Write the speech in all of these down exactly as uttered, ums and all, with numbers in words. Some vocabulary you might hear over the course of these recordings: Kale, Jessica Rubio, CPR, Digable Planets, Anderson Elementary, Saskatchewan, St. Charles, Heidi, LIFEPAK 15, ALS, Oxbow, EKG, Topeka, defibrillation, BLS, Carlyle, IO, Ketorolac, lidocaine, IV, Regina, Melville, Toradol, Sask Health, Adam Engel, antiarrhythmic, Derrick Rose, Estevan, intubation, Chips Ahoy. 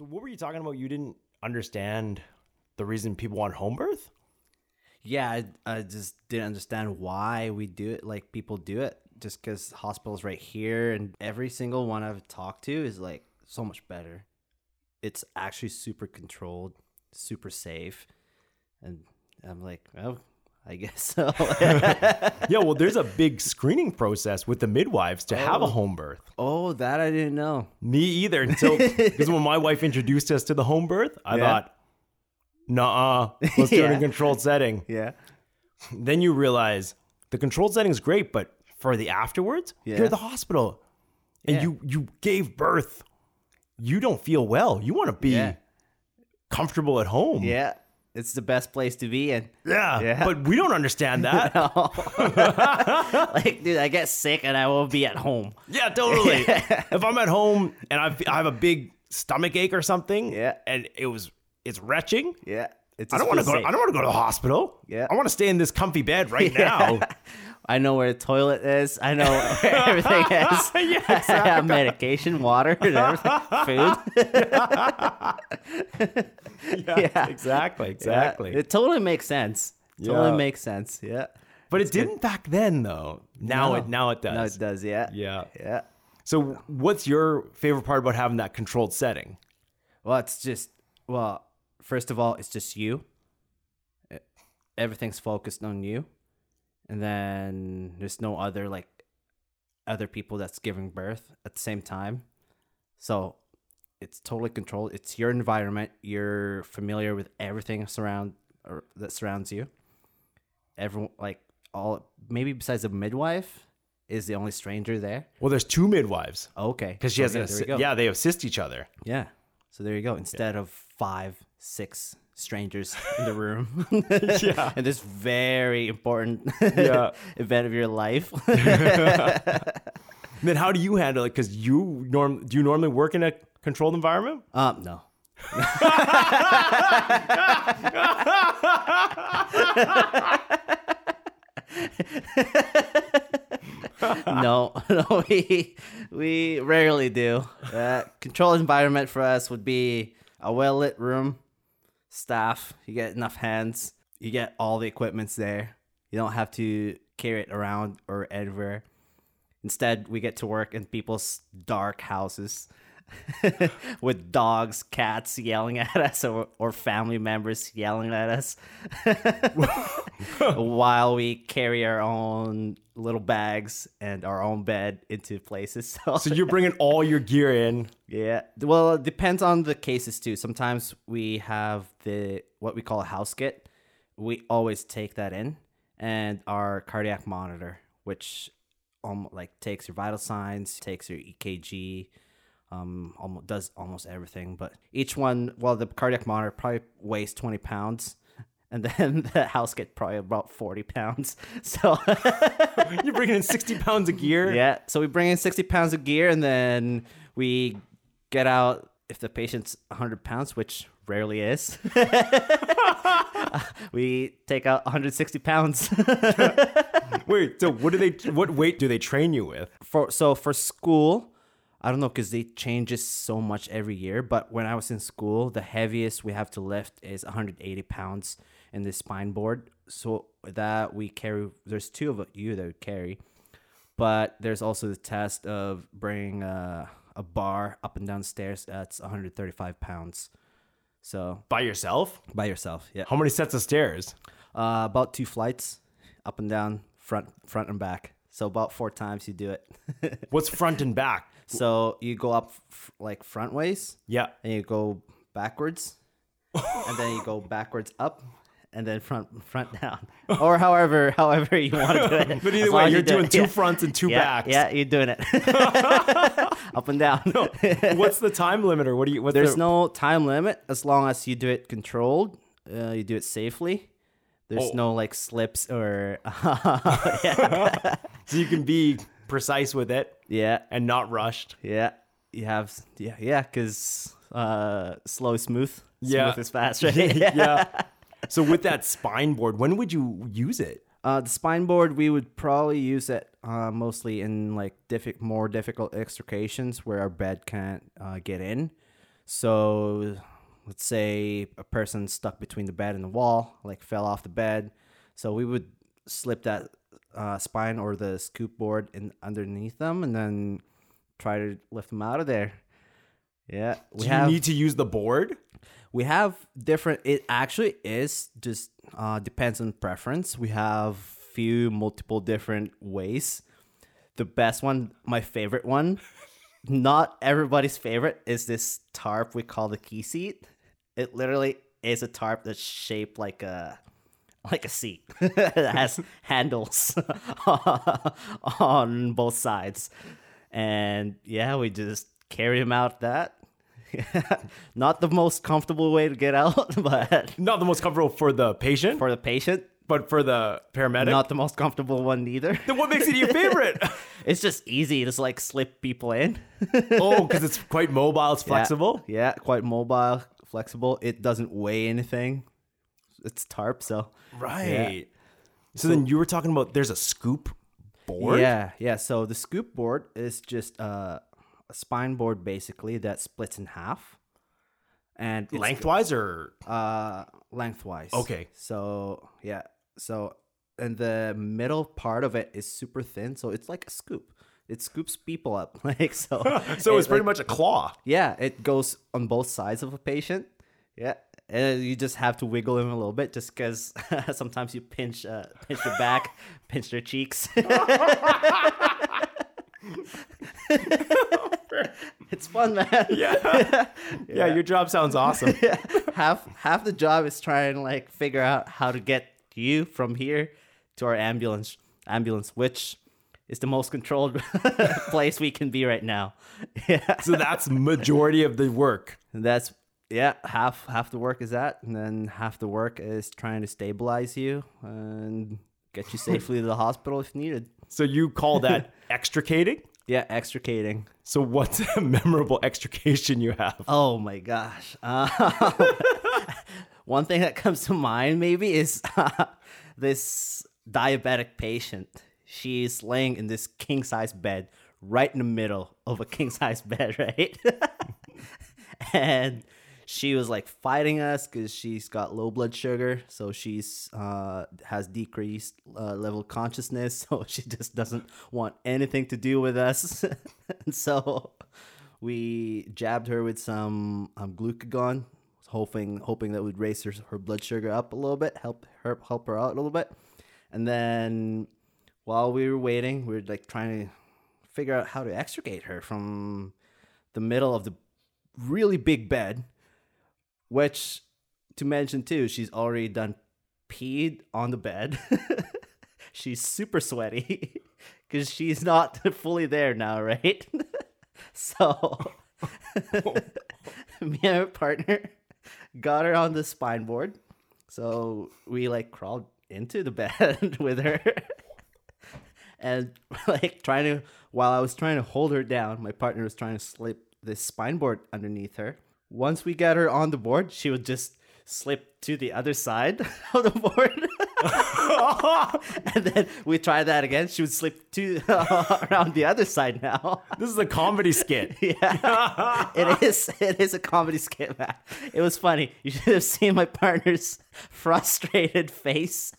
So what were you talking about? You didn't understand the reason people want home birth? Yeah, I, I just didn't understand why we do it like people do it. Just because hospital's right here, and every single one I've talked to is like so much better. It's actually super controlled, super safe. And I'm like, well, I guess so. Yeah, well, there's a big screening process with the midwives to oh. have a home birth. Oh, that I didn't know. Me either. Until Because when my wife introduced us to the home birth, I yeah. thought, nuh-uh, let's do yeah. it in a controlled setting. Yeah. Then you realize the controlled setting is great, but for the afterwards, yeah. you're at the hospital. And yeah. you, you gave birth. You don't feel well. You want to be yeah. comfortable at home. Yeah. It's the best place to be in. Yeah, yeah. But we don't understand that. Like, dude, I get sick and I won't be at home. Yeah, totally. If I'm at home and I've, I have a big stomach ache or something, yeah. and it was it's retching. Yeah, it's I don't want to go. Safe. I don't want to go to the hospital. Yeah, I want to stay in this comfy bed right yeah. now. I know where the toilet is. I know where everything is. Yeah, exactly. I have medication, water, and everything, food. Yeah, yeah, exactly, exactly. Yeah. It totally makes sense. Totally yeah. makes sense. Yeah, but it's it didn't good. Back then, though. Now no. it now it does. Now it does. Yeah. Yeah. Yeah. So, what's your favorite part about having that controlled setting? Well, it's just well, first of all, it's just you. Everything's focused on you. And then there's no other like other people that's giving birth at the same time. So it's totally controlled. It's your environment. You're familiar with everything surround or that surrounds you. Everyone like all maybe besides the midwife is the only stranger there. Well, there's two midwives. Oh, okay. Because she so, has yeah, an assi- yeah, they assist each other. Yeah. So there you go. Instead yeah. of five, six strangers in the room yeah. and this very important yeah. event of your life. Then how do you handle it? Because you norm do you normally work in a controlled environment? Um, no. no, no, we we rarely do. Uh, controlled environment for us would be a well-lit room. Staff, you get enough hands, you get all the equipment's there. You don't have to carry it around or anywhere. Instead, we get to work in people's dark houses with dogs, cats yelling at us or, or family members yelling at us while we carry our own little bags and our own bed into places. So, so you're bringing all your gear in. Yeah. Well, it depends on the cases too. Sometimes we have the what we call a house kit. We always take that in, and our cardiac monitor, which um, like takes your vital signs, takes your E K G, Um, almost, does almost everything, but each one, well, the cardiac monitor probably weighs twenty pounds, and then the house kit probably about forty pounds. So you're bringing in sixty pounds of gear. Yeah, so we bring in sixty pounds of gear, and then we get out if the patient's one hundred pounds, which rarely is. We take out one hundred sixty pounds. Wait, so what do they? What weight do they train you with? For so for school. I don't know because they change it so much every year. But when I was in school, the heaviest we have to lift is one hundred eighty pounds in the spine board. So that we carry, there's two of you that we carry. But there's also the test of bringing uh, a bar up and down stairs that's one hundred thirty-five pounds. So by yourself? By yourself, yeah. How many sets of stairs? Uh, about two flights, up and down, front, front and back. So about four times you do it. What's front and back? So you go up f- like front ways. Yeah. And you go backwards. And then you go backwards up and then front front down. Or however however you want to do it. But either way, you're doing two fronts and two yeah, backs. Yeah, you're doing it. Up and down. No. What's the time limit or what do you what's There's the... no time limit as long as you do it controlled. Uh, you do it safely. There's oh. no like slips or yeah. So you can be precise with it. Yeah. And not rushed. Yeah. You have yeah, yeah, because uh slow is smooth. Yeah. Smooth is fast, right? Yeah. Yeah. So with that spine board, when would you use it? Uh the spine board we would probably use it uh mostly in like diffi- more difficult extrications where our bed can't uh, get in. So let's say a person stuck between the bed and the wall, like fell off the bed. So we would slip that uh, spine or the scoop board in underneath them and then try to lift them out of there. Yeah. We Do you have, need to use the board? We have different, it actually is just uh, depends on preference. We have few multiple different ways. The best one, my favorite one, not everybody's favorite, is this tarp we call the key seat. It literally is a tarp that's shaped like a like a seat. It has handles on both sides. And yeah, we just carry him out that. Not the most comfortable way to get out, but... Not the most comfortable for the patient? For the patient. But for the paramedic? Not the most comfortable one either. Then what makes it your favorite? It's just easy. Just like slip people in. Oh, because it's quite mobile. It's flexible? Yeah, yeah, quite mobile, flexible. It doesn't weigh anything. It's tarp, so... Right. Yeah. So, so then you were talking about there's a scoop board? Yeah, yeah. So the scoop board is just... Uh, a spine board basically that splits in half, and lengthwise or uh lengthwise. Okay. So yeah. So and the middle part of it is super thin, so it's like a scoop. It scoops people up, like so. so it, it's pretty like, much a claw. Yeah, it goes on both sides of a patient. Yeah, and you just have to wiggle him a little bit, just because sometimes you pinch, uh, pinch their back, pinch their cheeks. It's fun, man. Yeah. yeah, yeah. Your job sounds awesome. yeah. Half half the job is trying to like figure out how to get you from here to our ambulance, ambulance, which is the most controlled place we can be right now. Yeah. So that's majority of the work. And that's yeah. Half half the work is that, and then half the work is trying to stabilize you and get you safely to the hospital if needed. So you call that extricating? Yeah, extricating. So what's a memorable extrication you have? Oh, my gosh. Uh, one thing that comes to mind maybe is uh, this diabetic patient. She's laying in this king-size bed right in the middle of a king-size bed, right? And she was like fighting us because she's got low blood sugar, so she's uh, has decreased uh, level of consciousness, so she just doesn't want anything to do with us. And so we jabbed her with some um, glucagon, hoping hoping that would raise her, her blood sugar up a little bit, help her help her out a little bit. And then while we were waiting, we were like trying to figure out how to extricate her from the middle of the really big bed. Which, to mention too, she's already done peed on the bed. She's super sweaty because she's not fully there now, right? So, me and my partner got her on the spine board. So, we like crawled into the bed with her. And like trying to, while I was trying to hold her down, my partner was trying to slip this spine board underneath her. Once we got her on the board, she would just slip to the other side of the board. And then we tried that again. She would slip to uh, around the other side now. This is a comedy skit. Yeah, it is. It is a comedy skit, man. It was funny. You should have seen my partner's frustrated face.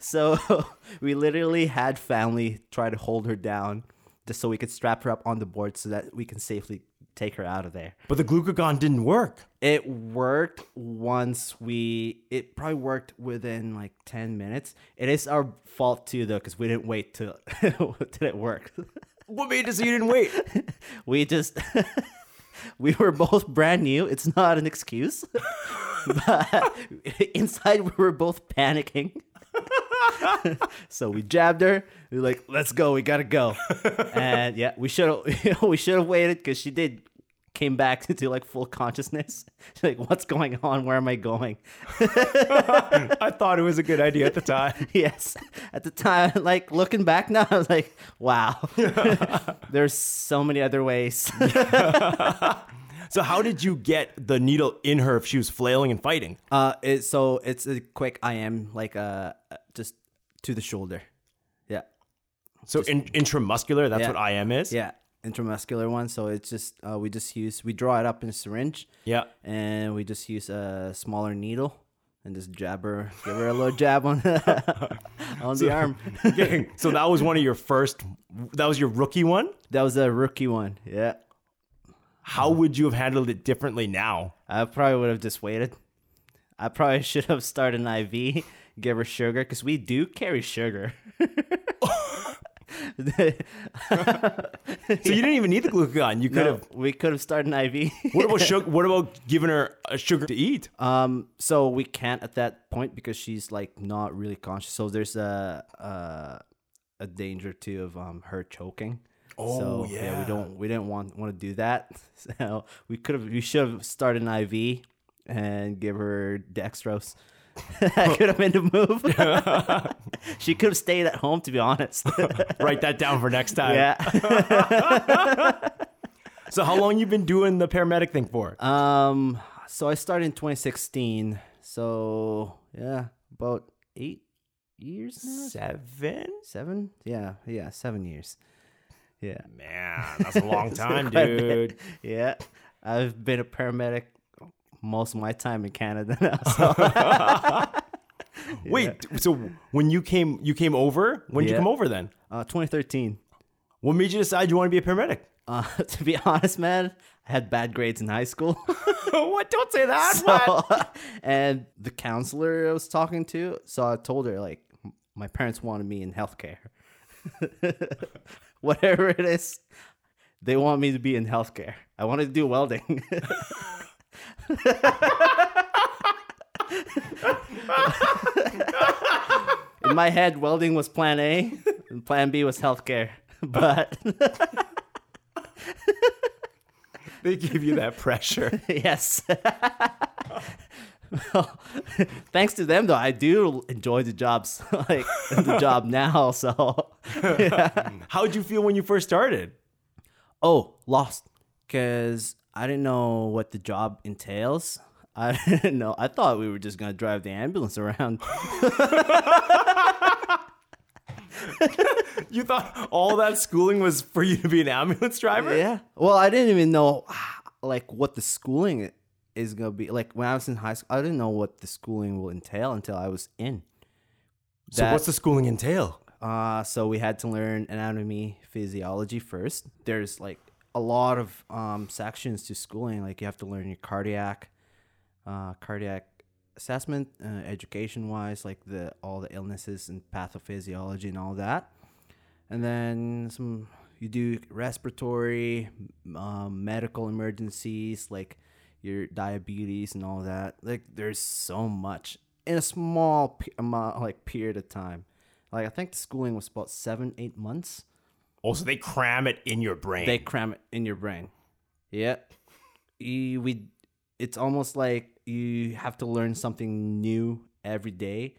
So we literally had family try to hold her down just so we could strap her up on the board so that we can safely take her out of there. But the glucagon didn't work. It worked once we... It probably worked within like ten minutes. It is our fault too, though, because we didn't wait till, till it worked. What made it so you didn't wait? We just... We were both brand new. It's not an excuse. But inside, we were both panicking. So we jabbed her. We were like, let's go. We got to go. And yeah, we should have you know, we should have waited because she did came back to like full consciousness. She's like, what's going on? Where am I going? I thought it was a good idea at the time. Yes. At the time, like looking back now, I was like, wow, there's so many other ways. So how did you get the needle in her if she was flailing and fighting? Uh, it, so it's a quick I M, like uh, just to the shoulder. Yeah. So in, intramuscular, that's yeah. what I M is? Yeah. intramuscular one. So it's just uh, we just use we draw it up in a syringe. Yeah. And we just use a smaller needle and just jab her, give her a little jab on on so, the arm. So that was one of your first. That was your rookie one. That was a rookie one. Yeah. How would you have handled it differently now? I probably would have just waited. I probably should have started an I V, give her sugar, because we do carry sugar. So you didn't even need the glucagon. You could no, have. We could have started an I V. What about sugar? What about giving her a sugar to eat? Um. So we can't at that point because she's like not really conscious. So there's a a, a danger too of um her choking. Oh so, yeah. yeah. We don't. We didn't want want to do that. So we could have. We should have started an I V and give her dextrose. That could have been the move. She could have stayed at home, to be honest. Write that down for next time. Yeah. So how long you been doing the paramedic thing for? Um, so I started in twenty sixteen. So yeah, about eight years now. Seven? Seven? Yeah, yeah, seven years. Yeah. Man, that's a long time, dude. Yeah. I've been a paramedic most of my time in Canada now. So. Yeah. Wait, so when you came, you came over? When did yeah. you come over then? Uh, twenty thirteen. What made you decide you want to be a paramedic? Uh, to be honest, man, I had bad grades in high school. What? Don't say that. So, what? And the counselor I was talking to, so I told her, like, my parents wanted me in healthcare. Whatever it is, they want me to be in healthcare. I wanted to do welding. In my head, welding was plan A and plan B was healthcare, but they give you that pressure. Yes. Well, thanks to them though, I do enjoy the jobs, like the job now. So yeah. How'd you feel when you first started? Oh, lost, because I didn't know what the job entails. I didn't know. I thought we were just going to drive the ambulance around. You thought all that schooling was for you to be an ambulance driver? Yeah. Well, I didn't even know like what the schooling is going to be. Like when I was in high school, I didn't know what the schooling will entail until I was in. So that, what's the schooling entail? Uh, so we had to learn anatomy, physiology first. There's like a lot of um, sections to schooling, like you have to learn your cardiac, uh, cardiac assessment, uh, education-wise, like the all the illnesses and pathophysiology and all that, and then some. You do respiratory, um, medical emergencies, like your diabetes and all that. Like there's so much in a small pe- amount, like period of time. Like I think the schooling was about seven, eight months. Also, they cram it in your brain. They cram it in your brain. Yeah. You, we, it's almost like you have to learn something new every day.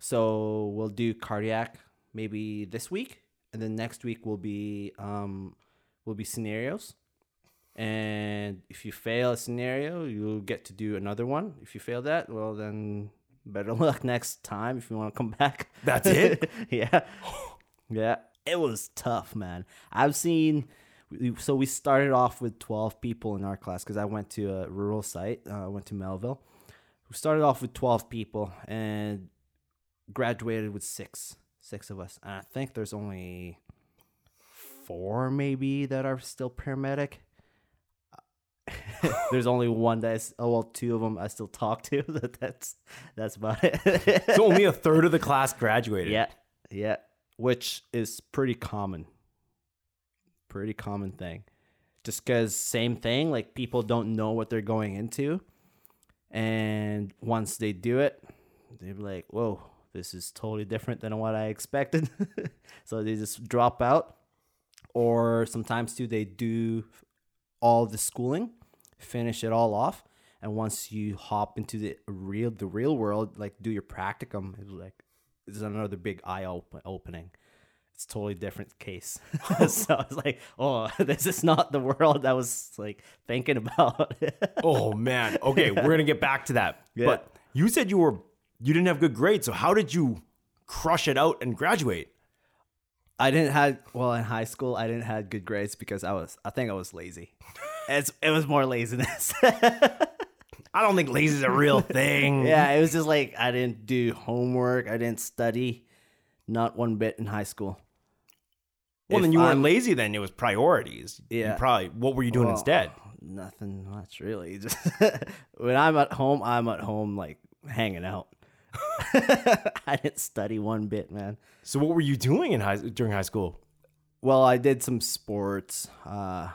So we'll do cardiac maybe this week, and then next week will be um will be scenarios. And if you fail a scenario, you'll get to do another one. If you fail that, well then better luck next time if you want to come back. That's it? Yeah. Yeah. It was tough, man. I've seen, so we started off with twelve people in our class because I went to a rural site. I uh, went to Melville. We started off with twelve people and graduated with six, six of us. And I think there's only four maybe that are still paramedic. There's only one that's, oh, well, two of them I still talk to. But that's, that's about it. So only a third of the class graduated. Yeah, yeah. Which is pretty common, pretty common thing. Just because same thing, like people don't know what they're going into. And once they do it, they're like, whoa, this is totally different than what I expected. So they just drop out. Or sometimes too, they do all the schooling, finish it all off. And once you hop into the real, the real world, like do your practicum, it's like, it's another big eye op- opening. It's a totally different case. So I was like, oh, this is not the world I was like thinking about. Oh man. Okay. We're going to get back to that. Yeah. But you said you were, you didn't have good grades. So how did you crush it out and graduate? I didn't had well in high school. I didn't had good grades because I was. I think I was lazy. It's it was more laziness. I don't think lazy is a real thing. Yeah, it was just like I didn't do homework. I didn't study, not one bit in high school. Well, if then you weren't I'm, lazy. Then it was priorities. Yeah, you probably. What were you doing well, instead? Nothing much, really. Just when I'm at home, I'm at home like hanging out. I didn't study one bit, man. So what were you doing in high during high school? Well, I did some sports. Uh,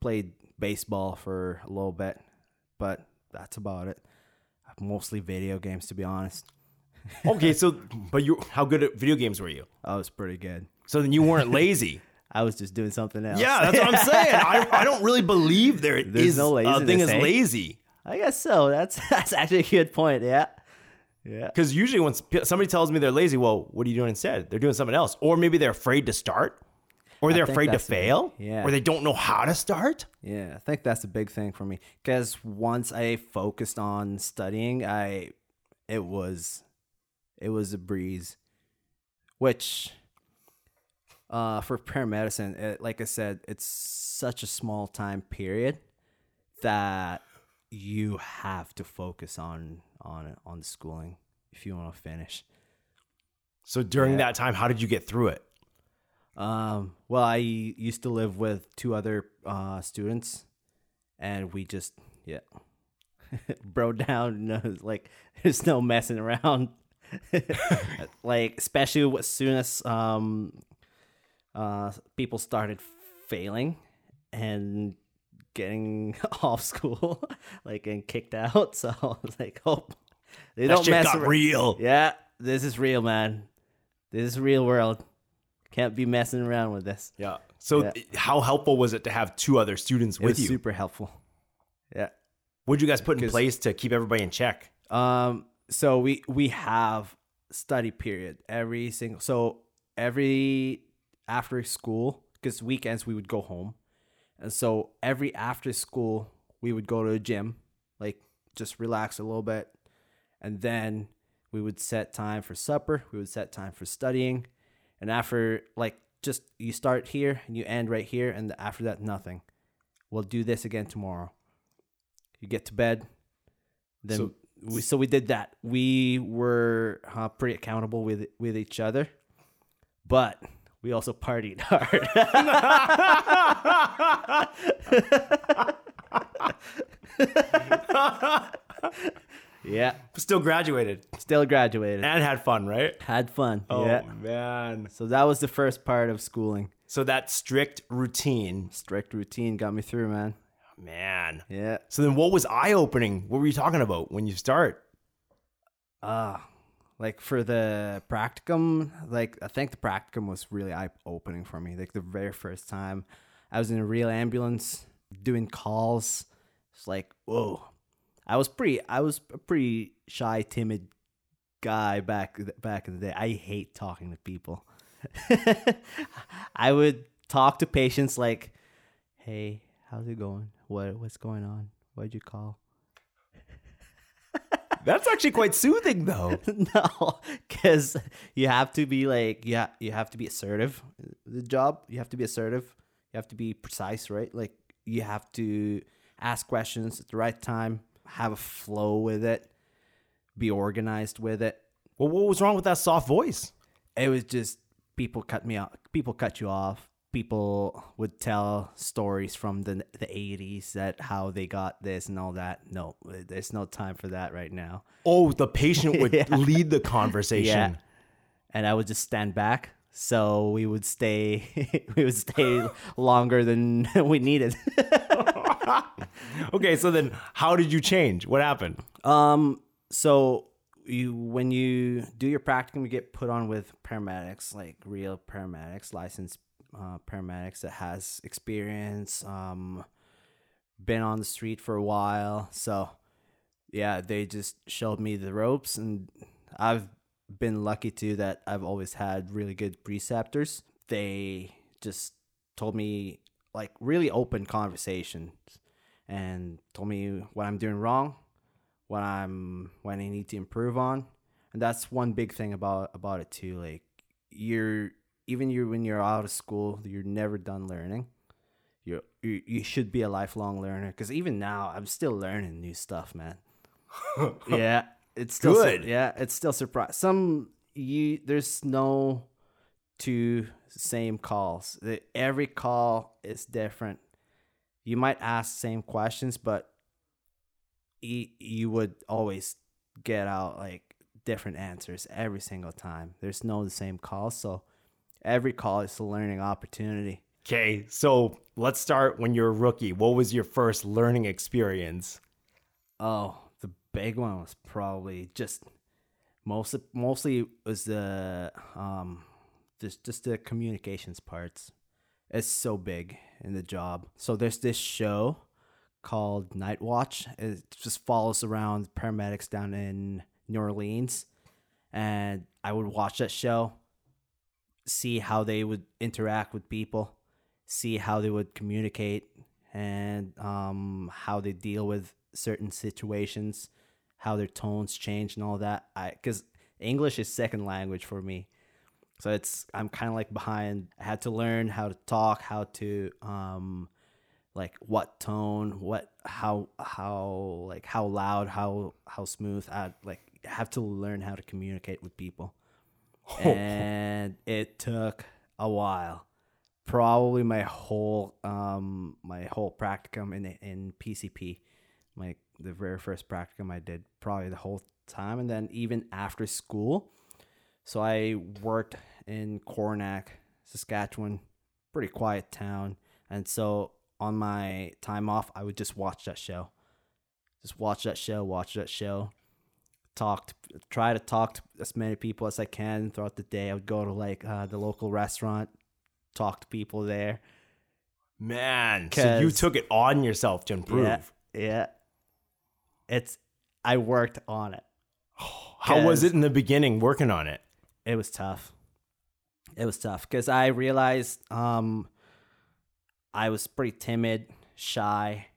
played baseball for a little bit, but that's about it. Mostly video games, to be honest. Okay, so but you, how good at video games were you? I was pretty good. So then you weren't lazy. I was just doing something else. Yeah, that's what I'm saying. I, I don't really believe there There's is no a thing as lazy. I guess so. That's that's actually a good point. Yeah. Yeah. Because usually when somebody tells me they're lazy, well, what are you doing instead? They're doing something else. Or maybe they're afraid to start. Or they're afraid to fail. A, yeah. Or they don't know how to start. Yeah. I think that's a big thing for me. Because once I focused on studying, I it was it was a breeze. Which uh, for paramedicine, it, like I said, it's such a small time period that you have to focus on on on the schooling if you want to finish. So during yeah. that time, how did you get through it? Um, well, I used to live with two other uh, students, and we just yeah, bro down. No, like there's no messing around. Like especially as soon as um, uh, people started failing and getting off school, like, and kicked out. So I was like, oh, they that don't shit mess got with real. Yeah, this is real, man. This is real world. Can't be messing around with this. Yeah. So yeah. How helpful was it to have two other students with it was you? Super helpful. Yeah. What did you guys put in place to keep everybody in check? Um. So we we have study period every single. So every after school, because weekends we would go home. And so every after school, we would go to a gym, like just relax a little bit. And then we would set time for supper. We would set time for studying. And after, like, just you start here and you end right here. And after that, nothing. We'll do this again tomorrow. You get to bed. Then so we, so we did that. We were uh, pretty accountable with with each other. But we also partied hard. Yeah. Still graduated. Still graduated. And had fun, right? Had fun. Oh, yeah. Man. So that was the first part of schooling. So that strict routine. Strict routine got me through, man. Oh, man. Yeah. So then what was eye-opening? What were you talking about when you start? Ah. Uh, Like for the practicum, like I think the practicum was really eye-opening for me. Like the very first time I was in a real ambulance doing calls. It's like, whoa. I was pretty I was a pretty shy, timid guy back back in the day. I hate talking to people. I would talk to patients like, "Hey, how's it going? What what's going on? Why'd you call?" That's actually quite soothing, though. No, because you have to be like, yeah, you have to be assertive. The job, you have to be assertive. You have to be precise, right? Like you have to ask questions at the right time, have a flow with it, be organized with it. Well, what was wrong with that soft voice? It was just people cut me off. People cut you off. People would tell stories from the the eighties that how they got this and all that. No, there's no time for that right now. Oh, the patient would yeah. lead the conversation. Yeah. And I would just stand back. So we would stay we would stay longer than we needed. Okay, so then how did you change? What happened? Um so You when you do your practicum, you get put on with paramedics, like real paramedics, licensed Uh, paramedics that has experience, um, been on the street for a while. So yeah, they just showed me the ropes, and I've been lucky too that I've always had really good preceptors. They just told me like really open conversations and told me what I'm doing wrong, what I'm what I need to improve on. And that's one big thing about about it too. Like you're even you when you're out of school, you're never done learning. You you you should be a lifelong learner, because even now I'm still learning new stuff, man. yeah, it's still good. Su- yeah, it's still surprise. Some you there's no two same calls. Every call is different. You might ask same questions, but you, you would always get out like different answers every single time. There's no the same call, so every call is a learning opportunity. Okay, so let's start when you're a rookie. What was your first learning experience? Oh, the big one was probably just mostly mostly was the um just just the communications parts. It's so big in the job. So there's this show called Nightwatch. It just follows around paramedics down in New Orleans, and I would watch that show, see how they would interact with people, see how they would communicate, and um, how they deal with certain situations, how their tones change and all that. I, because English is second language for me. So it's, I'm kind of like behind. I had to learn how to talk, how to, um, like what tone, what, how, how, like how loud, how, how smooth. I like have to learn how to communicate with people. And it took a while. Probably my whole um my whole practicum in in P C P, like the very first practicum I did, probably the whole time, and then even after school. So I worked in Coronach, Saskatchewan, pretty quiet town, and so on my time off, I would just watch that show, just watch that show, watch that show. Talk to, try to talk to as many people as I can throughout the day. I would go to like uh, the local restaurant, talk to people there. Man, so you took it on yourself to improve. Yeah, yeah. It's I worked on it. How was it in the beginning working on it? It was tough. It was tough because I realized um, I was pretty timid, shy.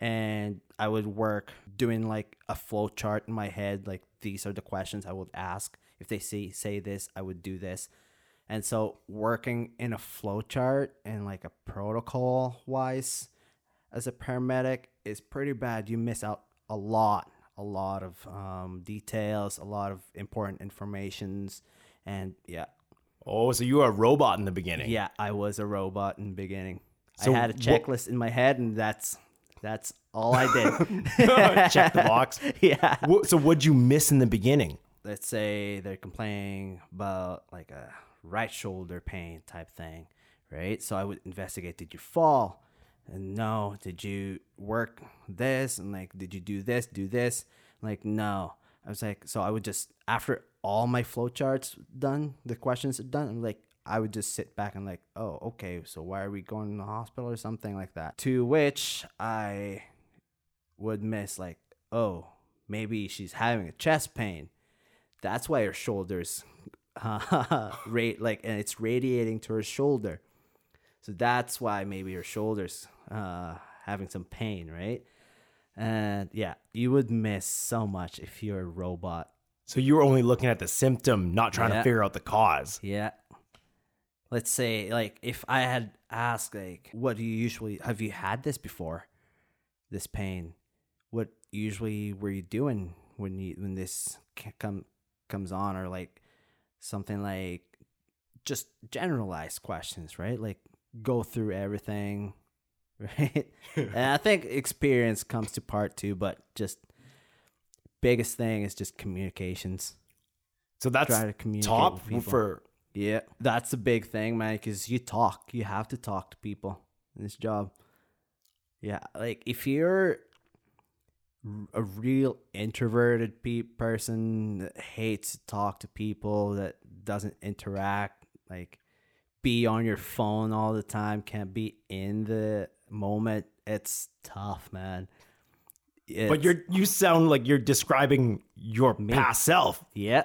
And I would work doing like a flow chart in my head. Like these are the questions I would ask. If they say, say this, I would do this. And so working in a flow chart and like a protocol wise as a paramedic is pretty bad. You miss out a lot, a lot of um, details, a lot of important informations. And yeah. Oh, so you were a robot in the beginning. Yeah, I was a robot in the beginning. So I had a checklist wh- in my head and that's... That's all I did. Check the box. Yeah. So what'd you miss in the beginning? Let's say they're complaining about like a right shoulder pain type thing, right? So I would investigate. Did you fall? And no. Did you work this? And like, did you do this? Do this? Like, no. I was like, so I would just, after all my flowcharts done, the questions are done, I'm like, I would just sit back and like, oh, okay, so why are we going to the hospital or something like that? To which I would miss like, oh, maybe she's having a chest pain. That's why her shoulders uh, rate like, and it's radiating to her shoulder. So that's why maybe her shoulders uh, having some pain, right? And yeah, you would miss so much if you're a robot. So you were only looking at the symptom, not trying yeah. to figure out the cause. Yeah. Let's say, like, if I had asked, like, what do you usually, have you had this before, this pain? What usually were you doing when you when this come comes on? Or, like, something like just generalized questions, right? Like, go through everything, right? And I think experience comes to part two, but just biggest thing is just communications. So that's Try to communicate top with people. for... Yeah, that's the big thing, man, because you talk. You have to talk to people in this job. Yeah, like if you're a real introverted pe- person that hates to talk to people, that doesn't interact, like be on your phone all the time, can't be in the moment, it's tough, man. It's, but you're you sound like you're describing your me. past self. Yeah.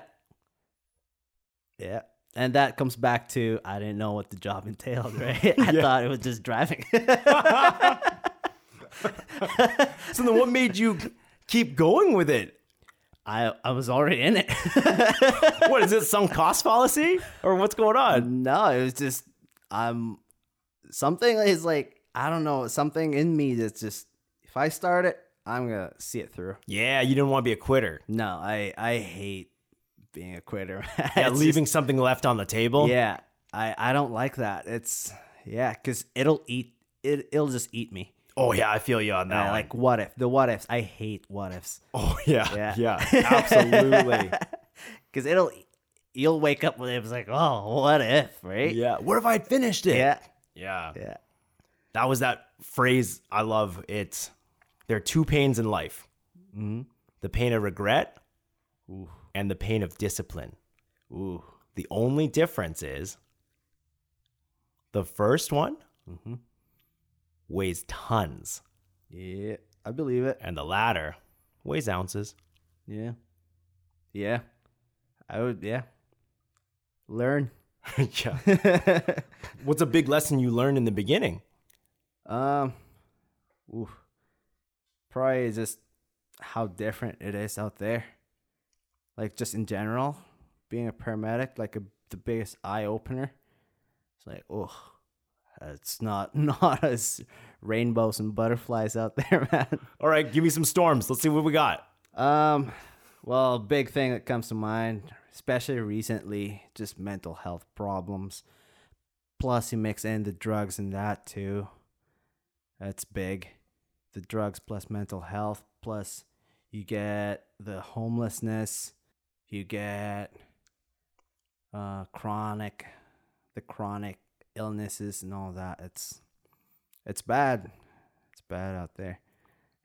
Yeah. And that comes back to, I didn't know what the job entailed, right? I yeah. thought it was just driving. So then what made you keep going with it? I I was already in it. What is it? Some cost fallacy or what's going on? No, it was just um something is like I don't know something in me that's just if I start it, I'm gonna see it through. Yeah, you don't want to be a quitter. No, I I hate being a quitter. Yeah, leaving just, something left on the table. Yeah, I I don't like that. It's yeah, because it'll eat it. It'll just eat me. Oh, yeah, I feel you on that. Uh, like, what if? The what ifs. I hate what ifs. Oh, yeah. Yeah, yeah, absolutely. Because it'll, you'll wake up with it. It's like, oh, what if, right? Yeah. What if I had finished it? Yeah. Yeah. Yeah. That was that phrase I love. It's, there are two pains in life. Mm-hmm. The pain of regret Ooh. And the pain of discipline. Ooh. The only difference is the first one. Mm-hmm. Weighs tons. Yeah, I believe it. And the latter weighs ounces. Yeah. Yeah. I would, yeah. Learn. Yeah. What's a big lesson you learned in the beginning? Um, oof. Probably just how different it is out there. Like, just in general, being a paramedic, like a, the biggest eye-opener. It's like, oh. It's not not as rainbows and butterflies out there, man. All right, give me some storms. Let's see what we got. Um, well, big thing that comes to mind, especially recently, just mental health problems. Plus, you mix in the drugs and that too. That's big. The drugs plus mental health. Plus, you get the homelessness. You get uh, chronic, the chronic. illnesses and all that. It's it's bad it's bad out there.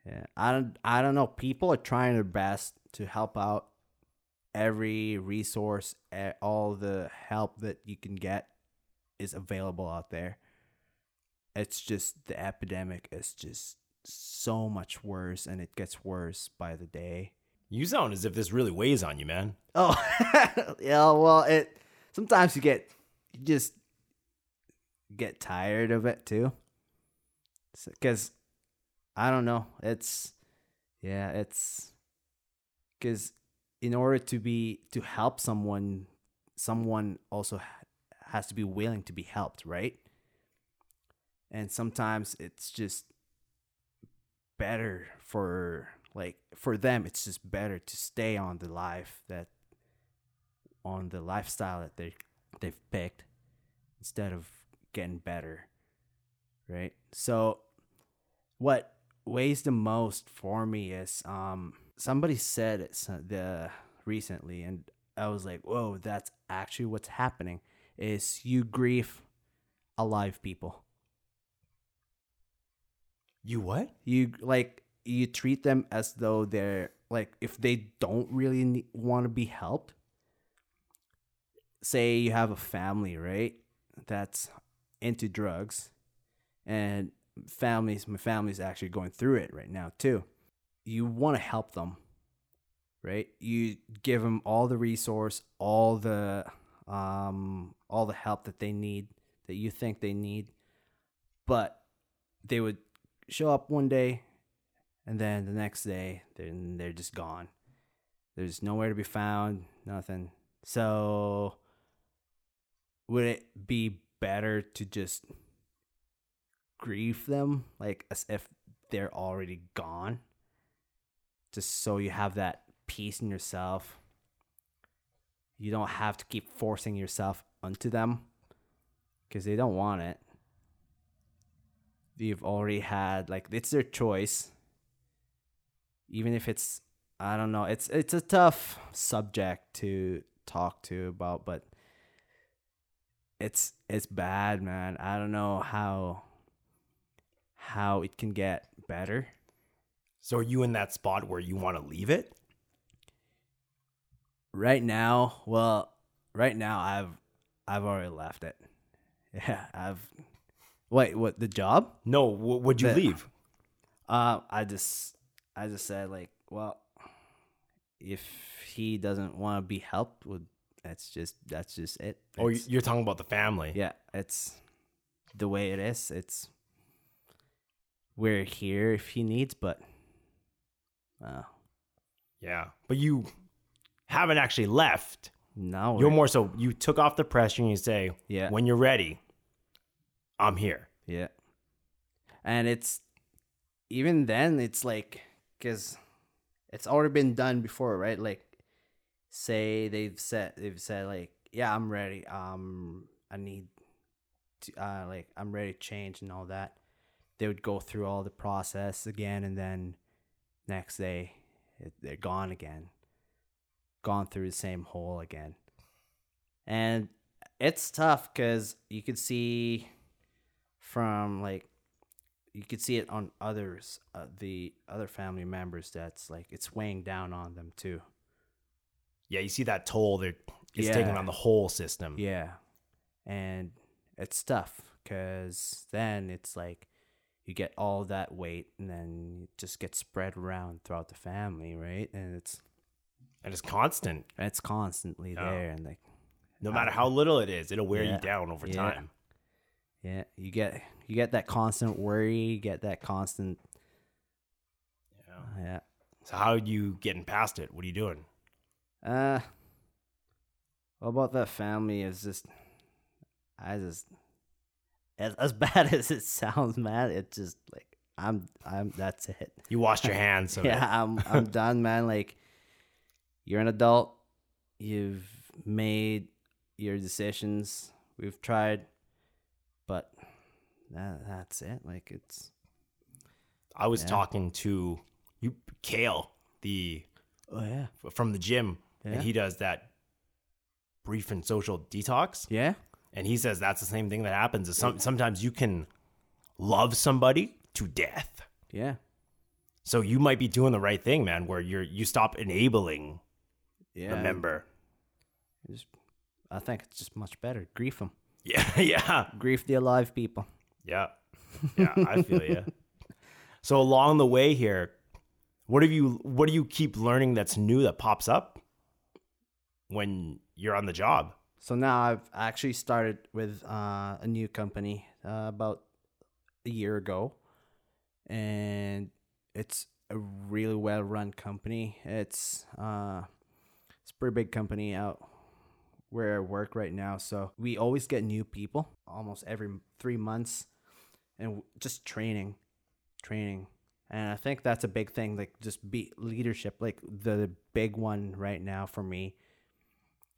Yeah, I don't I don't know people are trying their best to help out, every resource, all the help that you can get is available out there. It's just the epidemic is just so much worse, and it gets worse by the day. You sound as if this really weighs on you, man. Oh yeah, well, it sometimes you get you just get tired of it too, because I don't know, it's yeah it's because in order to be to help someone someone also has to be willing to be helped, right? And sometimes it's just better for like for them it's just better to stay on the life that on the lifestyle that they they've picked instead of getting better, right? So what weighs the most for me is um somebody said it the recently, and I was like, whoa, that's actually what's happening, is you grieve alive people. You what? You like you treat them as though they're like if they don't really need, want to be helped. Say you have a family, right, that's into drugs, and families my family's actually going through it right now too. You want to help them, right? You give them all the resource, all the um all the help that they need, that you think they need, but they would show up one day and then the next day then they're, they're just gone. There's nowhere to be found, nothing. So would it be better to just grieve them, like as if they're already gone, just so you have that peace in yourself? You don't have to keep forcing yourself onto them because they don't want it. You've already had, like, it's their choice, even if it's I don't know it's it's a tough subject to talk to about, but It's it's bad, man. I don't know how how it can get better. So are you in that spot where you want to leave it? Right now, well, right now I've I've already left it. Yeah, I've Wait, what, the job? No, w- would you the, leave? Uh I just I just said like, well, if he doesn't want to be helped with That's just that's just it. It's, oh, you're talking about the family. Yeah, it's the way it is. It's we're here if he needs, but uh, Yeah. But you haven't actually left. No. You're more so, you took off the pressure and you say, yeah, when you're ready, I'm here. Yeah. And it's, even then, it's like, because it's already been done before, right? Like, say they've said, they've said like, yeah, I'm ready. Um, I need to, uh, like, I'm ready to change and all that. They would go through all the process again, and then next day, they're gone again. Gone through the same hole again. And it's tough because you could see from, like, you could see it on others, uh, the other family members, that's like, it's weighing down on them too. Yeah, you see that toll that is yeah. taking on the whole system. Yeah. And it's tough because then it's like you get all that weight and then it just gets spread around throughout the family, right? And it's... And it's constant. It's constantly oh. there. And like, no matter how little it is, it'll wear yeah, you down over yeah. time. Yeah, you get you get that constant worry, you get that constant... Yeah. yeah. So how are you getting past it? What are you doing? Uh, what about that family is just... I just... As, as bad as it sounds, man, it's just like, I'm... I'm. That's it. You washed your hands of yeah, it. I'm, I'm done, man. Like... You're an adult. You've made your decisions. We've tried, but that, that's it. Like it's. I was yeah. talking to you, Kale, the oh yeah from the gym, yeah. and he does that brief and social detox. Yeah, and he says that's the same thing that happens. Is some, sometimes you can love somebody to death. Yeah. So you might be doing the right thing, man. Where you're you stop enabling. Yeah, remember, just, I think it's just much better. Grief them. Yeah, yeah. Grief the alive people. Yeah, yeah. I feel you. So along the way here, what have you? What do you keep learning that's new that pops up when you're on the job? So now I've actually started with uh, a new company uh, about a year ago, and it's a really well-run company. It's uh. It's a pretty big company out where I work right now. So we always get new people almost every three months and just training, training. And I think that's a big thing, like just be leadership. Like the, the big one right now for me,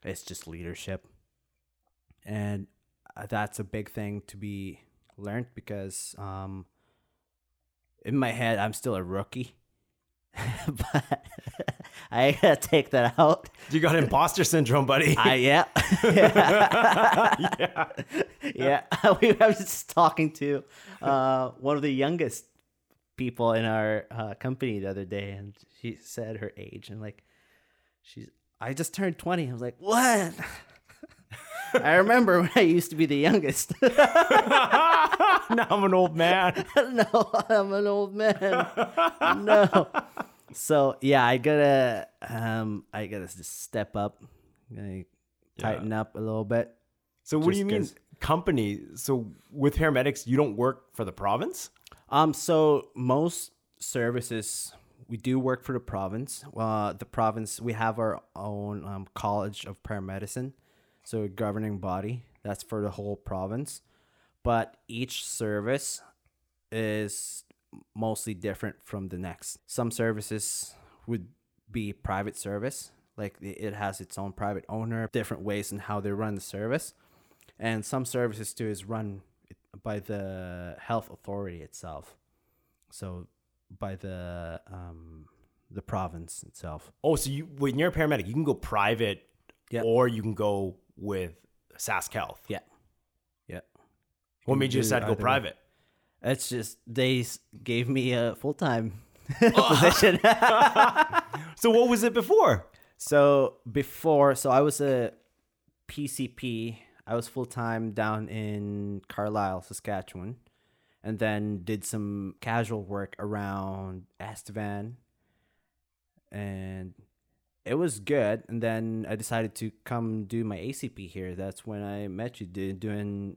it's just leadership. And that's a big thing to be learned because um, in my head, I'm still a rookie. But I gotta take that out. You got imposter syndrome, buddy. I, yeah. yeah. yeah. Yeah. We were just talking to uh, one of the youngest people in our uh, company the other day, and she said her age. And like, she's, I just turned twenty. I was like, what? I remember when I used to be the youngest. Now I'm an old man. No, I'm an old man. No. So yeah, I gotta, um, I gotta just step up, yeah. tighten up a little bit. So what do you mean company? So with paramedics, you don't work for the province? Um, so most services we do work for the province. Uh, the province we have our own um, College of Paramedicine, so a governing body that's for the whole province. But each service is mostly different from the next. Some services would be private service, like it has its own private owner, different ways in how they run the service. And some services too is run by the health authority itself. So by the um, the province itself. Oh, so you when you're a paramedic, you can go private yep. or you can go with Sask Health. Yeah. What made you decide to go private? Way. It's just they gave me a full-time oh. position. So what was it before? So before, so I was a P C P. I was full-time down in Carlyle, Saskatchewan, and then did some casual work around Estevan, and it was good. And then I decided to come do my A C P here. That's when I met you dude, doing...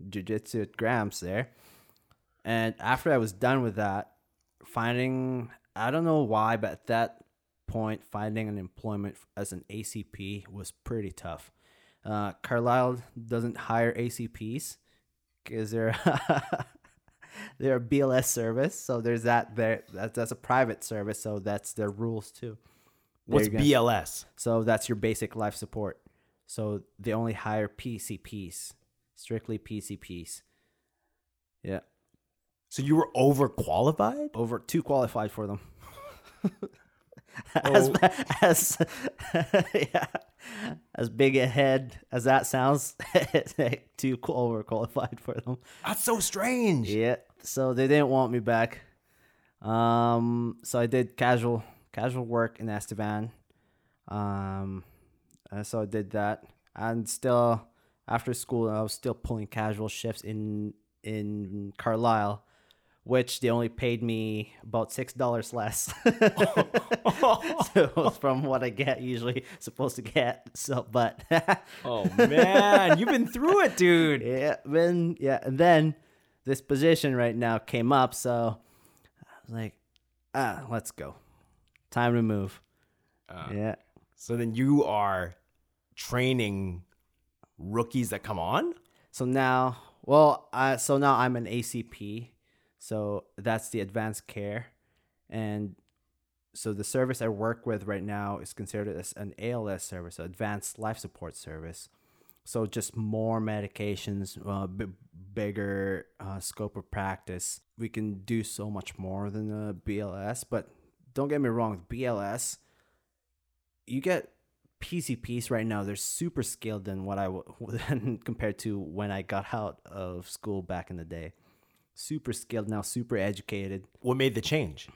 jiu-jitsu at Grams there. And after I was done with that, finding I don't know why, but at that point, finding an employment as an A C P was pretty tough. Uh, Carlyle doesn't hire A C Ps because they're they're a B L S service, so there's that there. That's, that's a private service, so that's their rules too. They're What's gonna, B L S? So that's your basic life support. So they only hire P C Ps, strictly P C Ps. Yeah. So you were overqualified? Over too qualified for them. As, oh. as, yeah, as big a head as that sounds, too overqualified for them. That's so strange. Yeah, so they didn't want me back. Um, so I did casual casual work in Estevan. Um, so I did that, and still after school, I was still pulling casual shifts in in Carlyle, which they only paid me about six dollars less. So it was from what I get usually supposed to get. So, but oh man, you've been through it, dude. Yeah, been yeah. And then this position right now came up, so I was like, ah, let's go. Time to move. Uh, yeah. So then you are training rookies that come on? So now, well, I so now I'm an A C P. So that's the advanced care. And so the service I work with right now is considered as an A L S service, advanced life support service. So just more medications, uh, b- bigger uh, scope of practice. We can do so much more than a B L S. But don't get me wrong, with B L S, you get P C Ps right now. They're super skilled than what I w- compared to when I got out of school back in the day. Super skilled now, super educated. What made the change?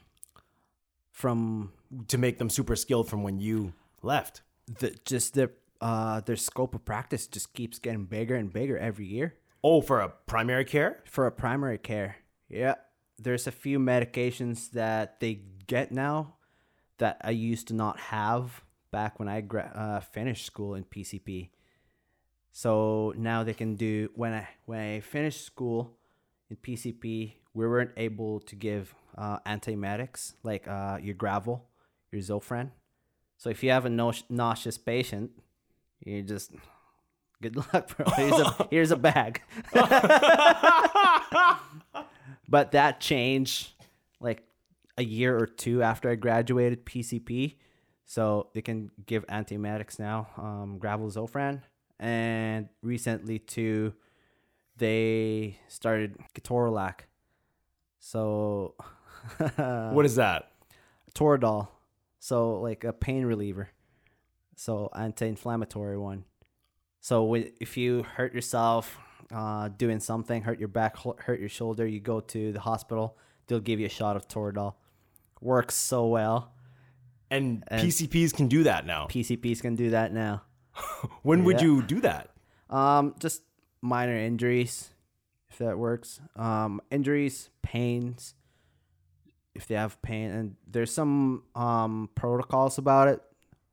From to make them super skilled from when you left? The, just their uh, their scope of practice just keeps getting bigger and bigger every year. Oh, for a primary care? For a primary care, yeah. There's a few medications that they get now that I used to not have back when I gra- uh, finished school in P C P. So now they can do when I when I finished school. In P C P, we weren't able to give uh, antiemetics like uh, your Gravel, your Zofran. So if you have a nause- nauseous patient, you just, good luck, bro. Here's a, here's a bag. But that changed like a year or two after I graduated P C P. So they can give antiemetics now, um, Gravel, Zofran. And recently too, they started Ketorolac. So what is that? Toradol. So like a pain reliever. So anti-inflammatory one. So if you hurt yourself uh, doing something, hurt your back, hurt your shoulder, you go to the hospital, they'll give you a shot of Toradol. Works so well. And, and P C Ps can do that now. P C Ps can do that now. When yeah. would you do that? Um, just... minor injuries, if that works. Um, injuries, pains, if they have pain. And there's some um, protocols about it,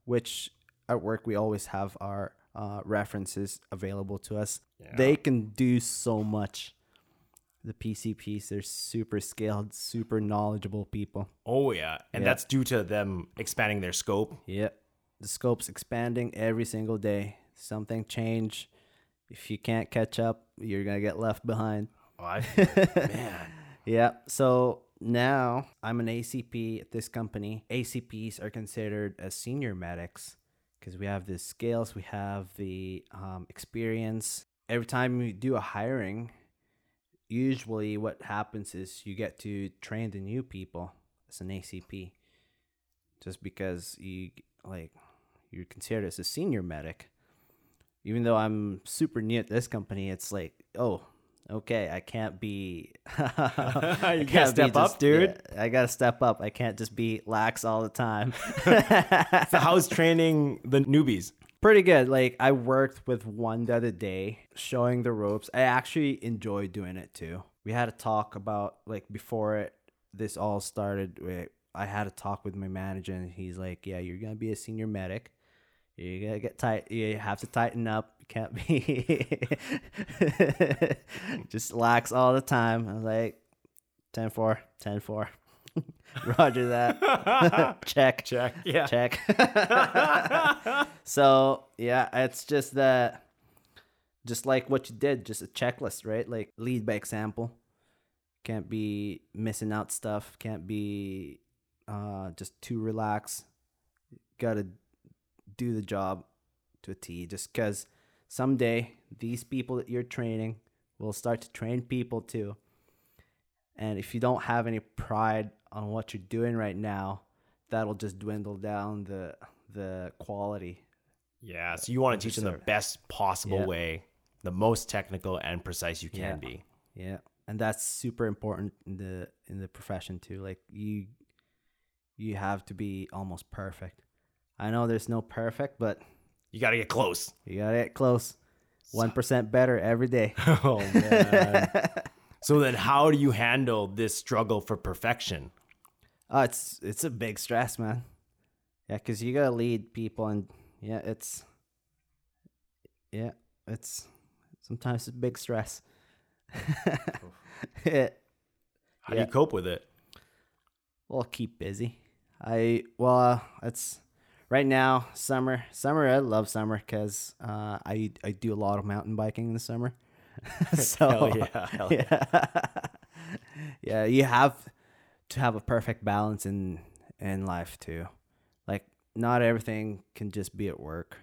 which at work we always have our uh, references available to us. Yeah. They can do so much. The P C Ps, they're super skilled, super knowledgeable people. Oh, yeah. And yeah. that's due to them expanding their scope? Yep. The scope's expanding every single day. Something change. If you can't catch up, you're going to get left behind. Oh, I, man. Yeah. So now I'm an A C P at this company. A C Ps are considered as senior medics because we have the skills, we have the um, experience. Every time we do a hiring, usually what happens is you get to train the new people as an A C P just because you like you're considered as a senior medic. Even though I'm super new at this company, it's like, oh, okay, I can't be. you I gotta step just, up, dude. Yeah, I gotta step up. I can't just be lax all the time. So how's training the newbies? Pretty good. Like I worked with one the other day, showing the ropes. I actually enjoy doing it too. We had a talk about like before it, this all started. I had a talk with my manager, and he's like, "Yeah, you're gonna be a senior medic." You gotta get tight. You have to tighten up. You can't be just lax all the time. I was like, ten four, ten four. Roger that. Check. Check. Yeah. Check. So, yeah, it's just that, just like what you did, just a checklist, right? Like, lead by example. Can't be missing out stuff. Can't be uh, just too relaxed. Got to do the job to a T, just because someday these people that you're training will start to train people too. And if you don't have any pride on what you're doing right now, that'll just dwindle down the the quality. Yeah, so you want to teach them the best possible yeah. way, the most technical and precise you can yeah. be. Yeah, and that's super important in the in the profession too. Like you, you have to be almost perfect. I know there's no perfect, but you gotta get close. You gotta get close. One percent better every day. Oh man. So then, how do you handle this struggle for perfection? Uh, it's it's a big stress, man. Yeah, because you gotta lead people, and yeah, it's yeah, it's sometimes it's big stress. it, how yeah. do you cope with it? Well, keep busy. I well, uh, it's right now summer. Summer, I love summer because uh, I I do a lot of mountain biking in the summer. So hell yeah, hell yeah. Yeah. Yeah, you have to have a perfect balance in in life too. Like not everything can just be at work.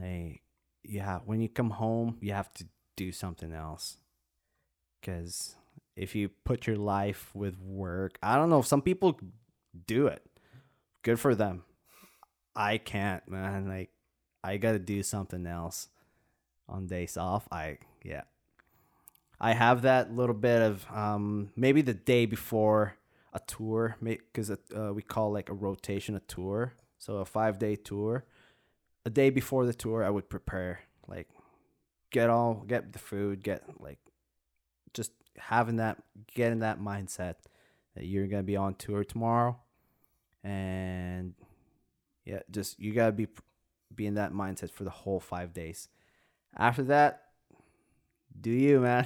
Like yeah, when you come home, you have to do something else. Because if you put your life with work, I don't know. Some people do it. Good for them. I can't, man. Like I gotta do something else on days off. I. Yeah. I have that little bit of um, maybe the day before a tour, because uh, we call like a rotation a tour. So a five-day tour. A day before the tour, I would prepare. Like get all, get the food, get like just having that, getting that mindset that you're going to be on tour tomorrow. And yeah, just you got to be, be in that mindset for the whole five days. After that, do you, man.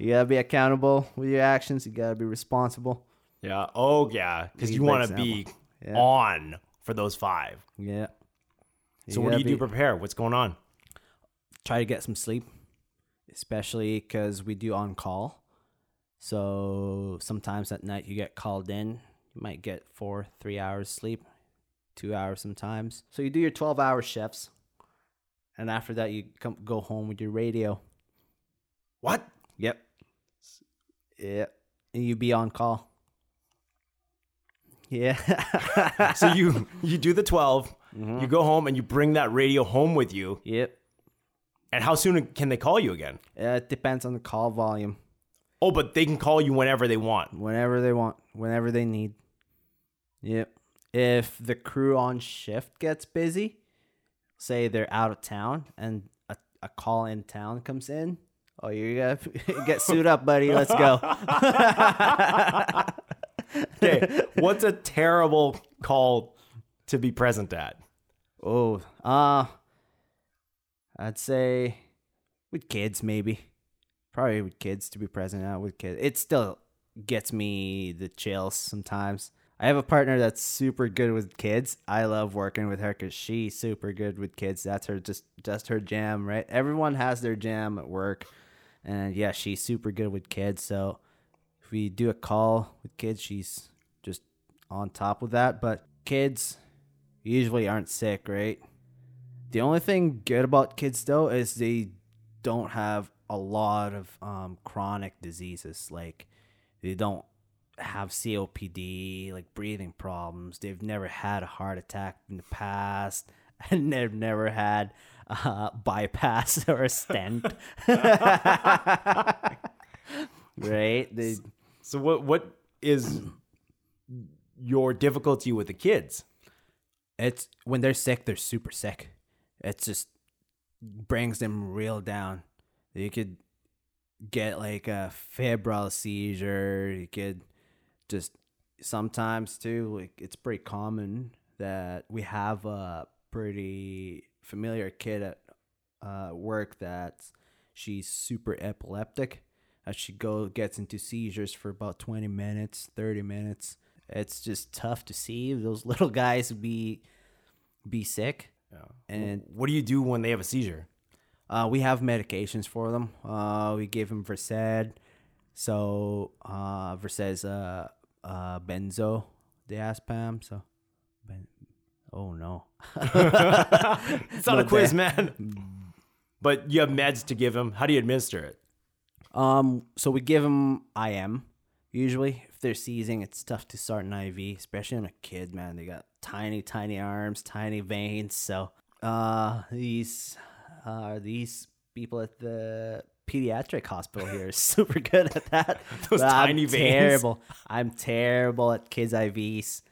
You gotta be accountable with your actions. You gotta be responsible. Yeah. Oh yeah, because you want to be yeah. on for those five. Yeah. You so what do you be, do prepare? What's going on? Try to get some sleep, especially because we do on call. So sometimes at night you get called in. You might get four, three hours sleep, two hours sometimes. So you do your twelve-hour shifts. And after that, you come go home with your radio. What? Yep. Yep. And you be on call. Yeah. So you you do the twelve. Mm-hmm. You go home and you bring that radio home with you. Yep. And how soon can they call you again? Uh, it depends on the call volume. Oh, but they can call you whenever they want. Whenever they want. Whenever they need. Yep. If the crew on shift gets busy, say they're out of town and a, a call in town comes in. Oh, you gotta get suited up, buddy. Let's go. Okay, what's a terrible call to be present at? Oh, uh, I'd say with kids, maybe. Probably with kids to be present at with kids. It still gets me the chills sometimes. I have a partner that's super good with kids. I love working with her because she's super good with kids. That's her just just her jam, right? Everyone has their jam at work. And yeah, she's super good with kids. So if we do a call with kids, she's just on top of that. But kids usually aren't sick, right? The only thing good about kids, though, is they don't have a lot of um, chronic diseases. Like they don't have C O P D, like breathing problems. They've never had a heart attack in the past, and they've never had a bypass or a stent. Right? They... So what what is your difficulty with the kids? It's when they're sick, they're super sick. It just brings them real down. You could get like a febrile seizure. You could just sometimes too, like it's pretty common that we have a pretty familiar kid at uh, work that she's super epileptic, as she go gets into seizures for about twenty minutes, thirty minutes. It's just tough to see those little guys be be sick. Yeah. And what do you do when they have a seizure? Uh, we have medications for them. Uh, we give them Versed. So uh, Versed is uh, uh, benzodiazepam. So, ben- oh no, it's not a quiz, man. But you have meds to give them. How do you administer it? Um, so we give them I M usually. If they're seizing, it's tough to start an I V, especially on a kid, man. They got tiny, tiny arms, tiny veins. So uh, these uh, these people at the pediatric hospital here are super good at that. Those but tiny I'm veins. Terrible. I'm terrible at kids' I Vs.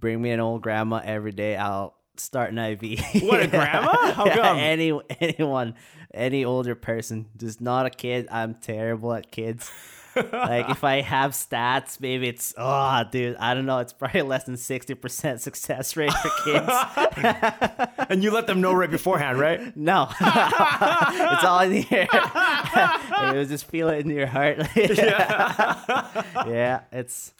Bring me an old grandma every day. I'll start an I V. What, a grandma? How come? Any anyone, any older person, just not a kid. I'm terrible at kids. Like, if I have stats, maybe it's, oh, dude, I don't know. It's probably less than sixty percent success rate for kids. And you let them know right beforehand, right? No. It's all in the air. You just feel it in your heart. Yeah. yeah, it's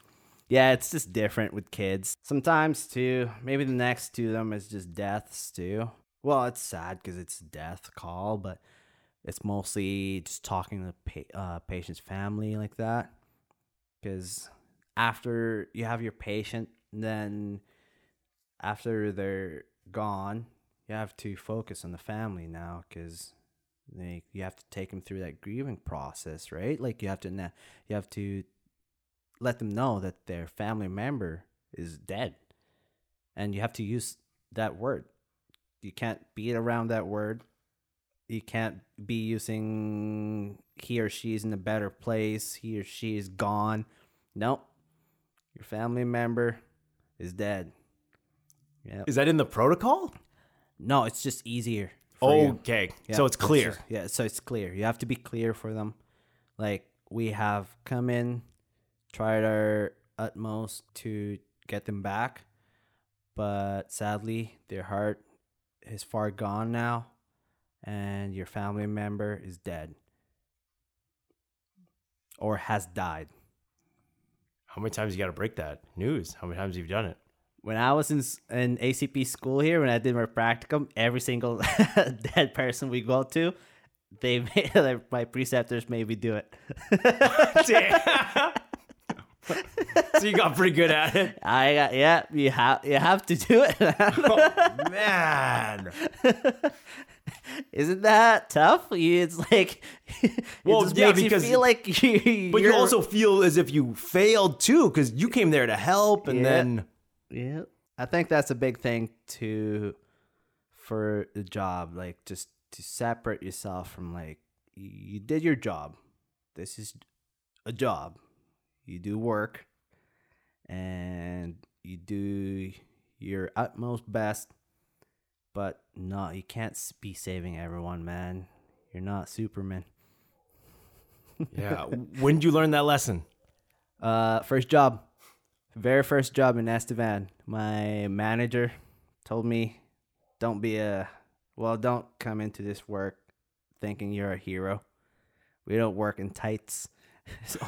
yeah, it's just different with kids. Sometimes, too, maybe the next to them is just deaths, too. Well, it's sad because it's a death call, but it's mostly just talking to the pa- uh, patient's family like that, because after you have your patient, then after they're gone, you have to focus on the family now, because they you have to take them through that grieving process, right? Like you have to na- you have to let them know that their family member is dead, and you have to use that word. You can't beat around that word. You can't be using he or she's in a better place. He or she is gone. Nope. Your family member is dead. Yep. Is that in the protocol? No, it's just easier. Okay. Yep. So it's clear. It's just, yeah, so it's clear. You have to be clear for them. Like, we have come in, tried our utmost to get them back, but sadly, their heart is far gone now. And your family member is dead or has died. How many times you got to break that news? How many times you've done it? When I was in, in A C P school here, when I did my practicum, every single dead person we go to, they made, my preceptors made me do it. Damn. So you got pretty good at it. I got yeah. You have you have to do it. Oh, man. Isn't that tough? It's like, it well, just yeah, makes because you feel like you, but you also feel as if you failed too, because you came there to help, and yeah, then yeah, I think that's a big thing too for the job, like just to separate yourself from like you did your job. This is a job. You do work, and you do your utmost best. But no, you can't be saving everyone, man. You're not Superman. Yeah. When did you learn that lesson? Uh, first job. Very first job in Estevan. My manager told me, don't be a, well, don't come into this work thinking you're a hero. We don't work in tights.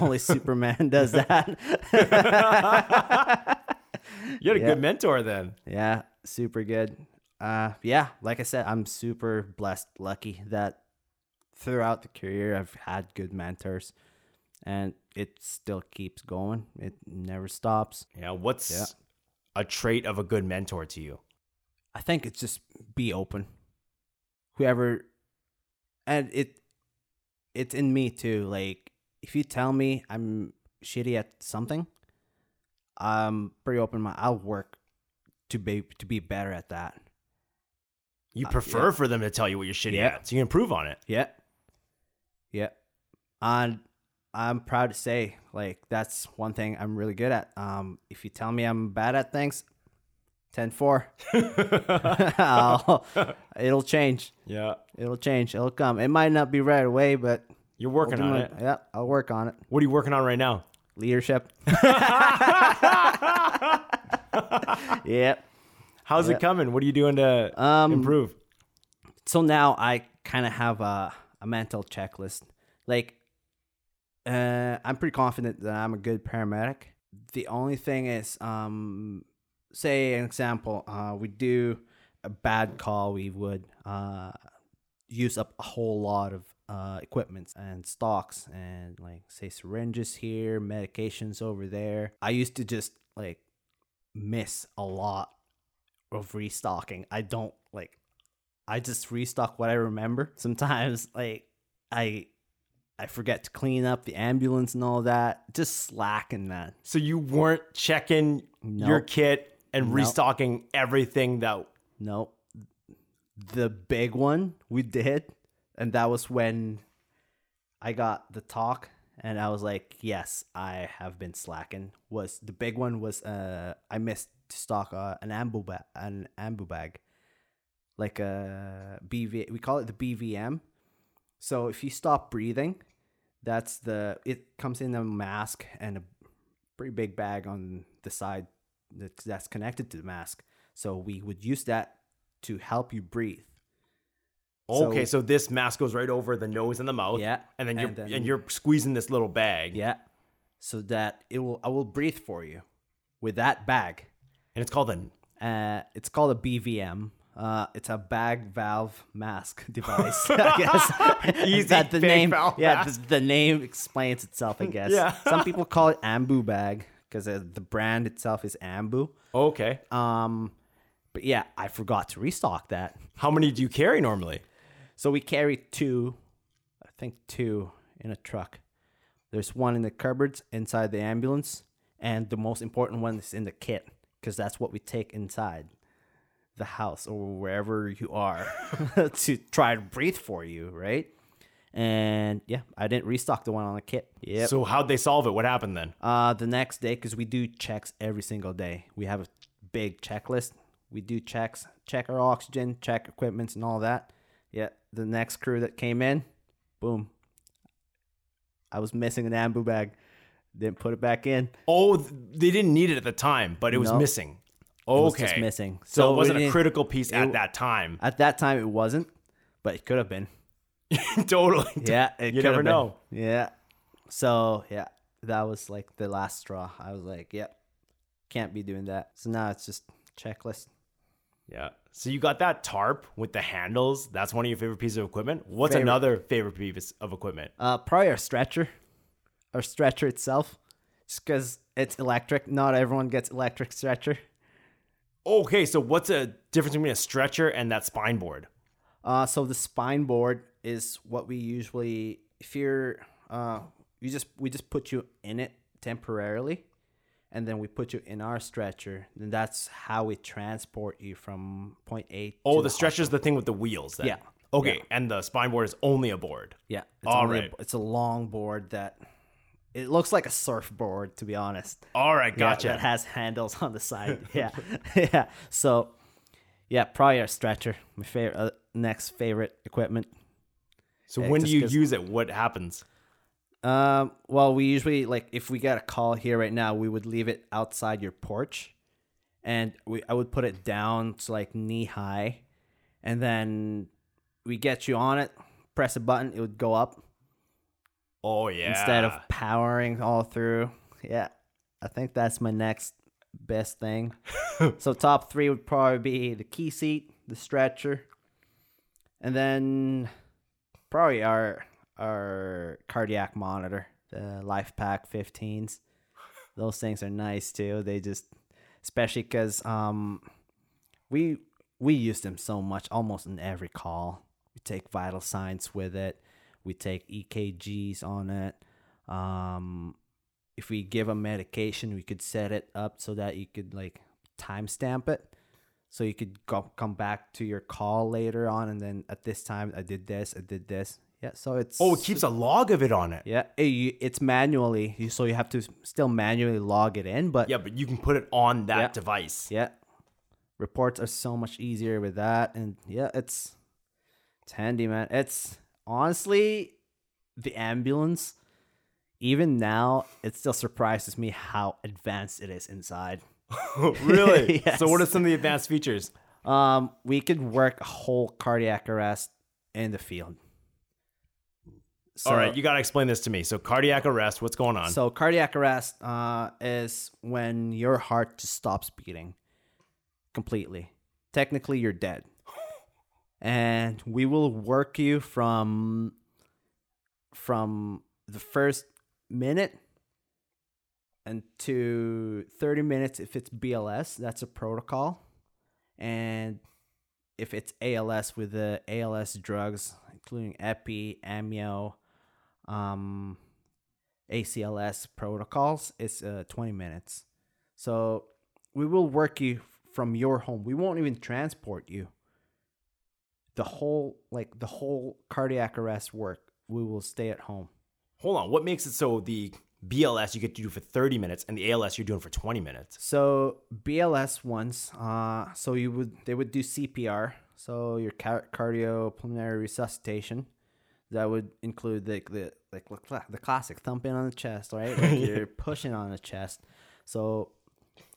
Only Superman does that. You had a yeah. good mentor then. Yeah, super good. Uh, yeah, like I said, I'm super blessed, lucky that throughout the career I've had good mentors, and it still keeps going. It never stops. Yeah, what's yeah. a trait of a good mentor to you? I think it's just be open. Whoever, and it, it's in me too. Like if you tell me I'm shitty at something, I'm pretty open. I'll work to be to be better at that. You prefer uh, yeah. for them to tell you what you're shitty yeah. at, so you improve on it. Yeah, yeah. And I'm proud to say, like, that's one thing I'm really good at. Um, if you tell me I'm bad at things, ten four, it'll change. Yeah, it'll change. It'll come. It might not be right away, but you're working on it. Yeah, I'll work on it. What are you working on right now? Leadership. yeah. How's yeah. it coming? What are you doing to um, improve? So now I kind of have a, a mental checklist. Like Uh, I'm pretty confident that I'm a good paramedic. The only thing is, um, say an example, uh, we do a bad call, we would uh, use up a whole lot of uh, equipment and stocks and like say syringes here, medications over there. I used to just like miss a lot of restocking. I don't like, I just restock what I remember. Sometimes like I... I forget to clean up the ambulance and all that. Just slacking, man. So you weren't checking nope. your kit and nope. restocking everything though? Nope. The big one we did, and that was when I got the talk, and I was like, yes, I have been slacking. Was the big one was uh, I missed to stock uh, an ambu ba- an ambu bag, like a B V. We call it the B V M. So if you stop breathing. That's the, it comes in a mask and a pretty big bag on the side that's connected to the mask. So we would use that to help you breathe. Okay, so, so this mask goes right over the nose and the mouth. Yeah. And then you're and, then, and you're squeezing this little bag. Yeah. So that it will, I will breathe for you with that bag. And it's called an uh it's called a B V M. Uh, it's a bag valve mask device, I guess. Easy, that the name, valve yeah, the, the name explains itself, I guess. Yeah. Some people call it Ambu bag because the brand itself is Ambu. Okay. Um, but yeah, I forgot to restock that. How many do you carry normally? So we carry two, I think two in a truck. There's one in the cupboards inside the ambulance, and the most important one is in the kit because that's what we take inside the house or wherever you are to try to breathe for you, right? And yeah, I didn't restock the one on the kit. Yeah. So how'd they solve it? What happened then? Uh, the next day, because we do checks every single day. We have a big checklist. We do checks, check our oxygen, check equipment and all that. Yeah. The next crew that came in, boom. I was missing an ambu bag. Didn't put it back in. Oh, they didn't need it at the time, but it was no. missing. Okay. It was just missing. So, so it wasn't a critical piece it, at that time. At that time, it wasn't, but it could have been. Totally. Yeah. It you never been. know. Yeah. So, yeah, that was like the last straw. I was like, yep, can't be doing that. So now it's just checklist. Yeah. So you got that tarp with the handles. That's one of your favorite pieces of equipment. What's favorite. another favorite piece of equipment? Uh, probably our stretcher. Our stretcher itself. Just because it's electric. Not everyone gets electric stretcher. Okay, so what's the difference between a stretcher and that spine board? Uh, so the spine board is what we usually, if you're, uh, you just we just put you in it temporarily, and then we put you in our stretcher. Then that's how we transport you from point A. Oh, to the, the stretcher is the thing with the wheels. Then. Yeah. Okay, yeah. And the spine board is only a board. Yeah. All right. A, it's a long board that. It looks like a surfboard, to be honest. All right, gotcha. Yeah, that has handles on the side. Yeah, yeah. So, yeah, probably our stretcher. My favorite, uh, next favorite equipment. So it when do you goes, use it? What happens? Um. Well, we usually like if we got a call here right now, we would leave it outside your porch, and we I would put it down to like knee high, and then we get you on it. Press a button, it would go up. Oh, yeah. Instead of powering all through. Yeah. I think that's my next best thing. So top three would probably be the key seat, the stretcher, and then probably our our cardiac monitor, the Life Pack fifteens. Those things are nice, too. They just, especially because um, we, we use them so much, almost in every call. We take vital signs with it. We take E K Gs on it. Um, if we give a medication, we could set it up so that you could like timestamp it. So you could go, come back to your call later on. And then at this time, I did this, I did this. Yeah, so it's... Oh, it keeps a log of it on it. Yeah, it, it's manually. So you have to still manually log it in, but... Yeah, but you can put it on that yeah, device. Yeah. Reports are so much easier with that. And yeah, it's, it's handy, man. It's... Honestly, the ambulance, even now, it still surprises me how advanced it is inside. Really? Yes. So what are some of the advanced features? Um, we could work a whole cardiac arrest in the field. So, all right, you got to explain this to me. So cardiac arrest, what's going on? So cardiac arrest uh, is when your heart just stops beating completely. Technically, you're dead. And we will work you from from the first minute and to thirty minutes if it's B L S. That's a protocol. And if it's A L S with the A L S drugs, including epi, amio, um, A C L S protocols, it's uh, twenty minutes. So we will work you from your home. We won't even transport you. The whole, like the whole cardiac arrest work, we will stay at home. Hold on. What makes it so the B L S you get to do for thirty minutes and the A L S you're doing for twenty minutes? So B L S once, uh, so you would, they would do C P R. So your car- cardiopulmonary resuscitation, that would include the, the like the classic thumping on the chest, right? Like you're pushing on the chest. So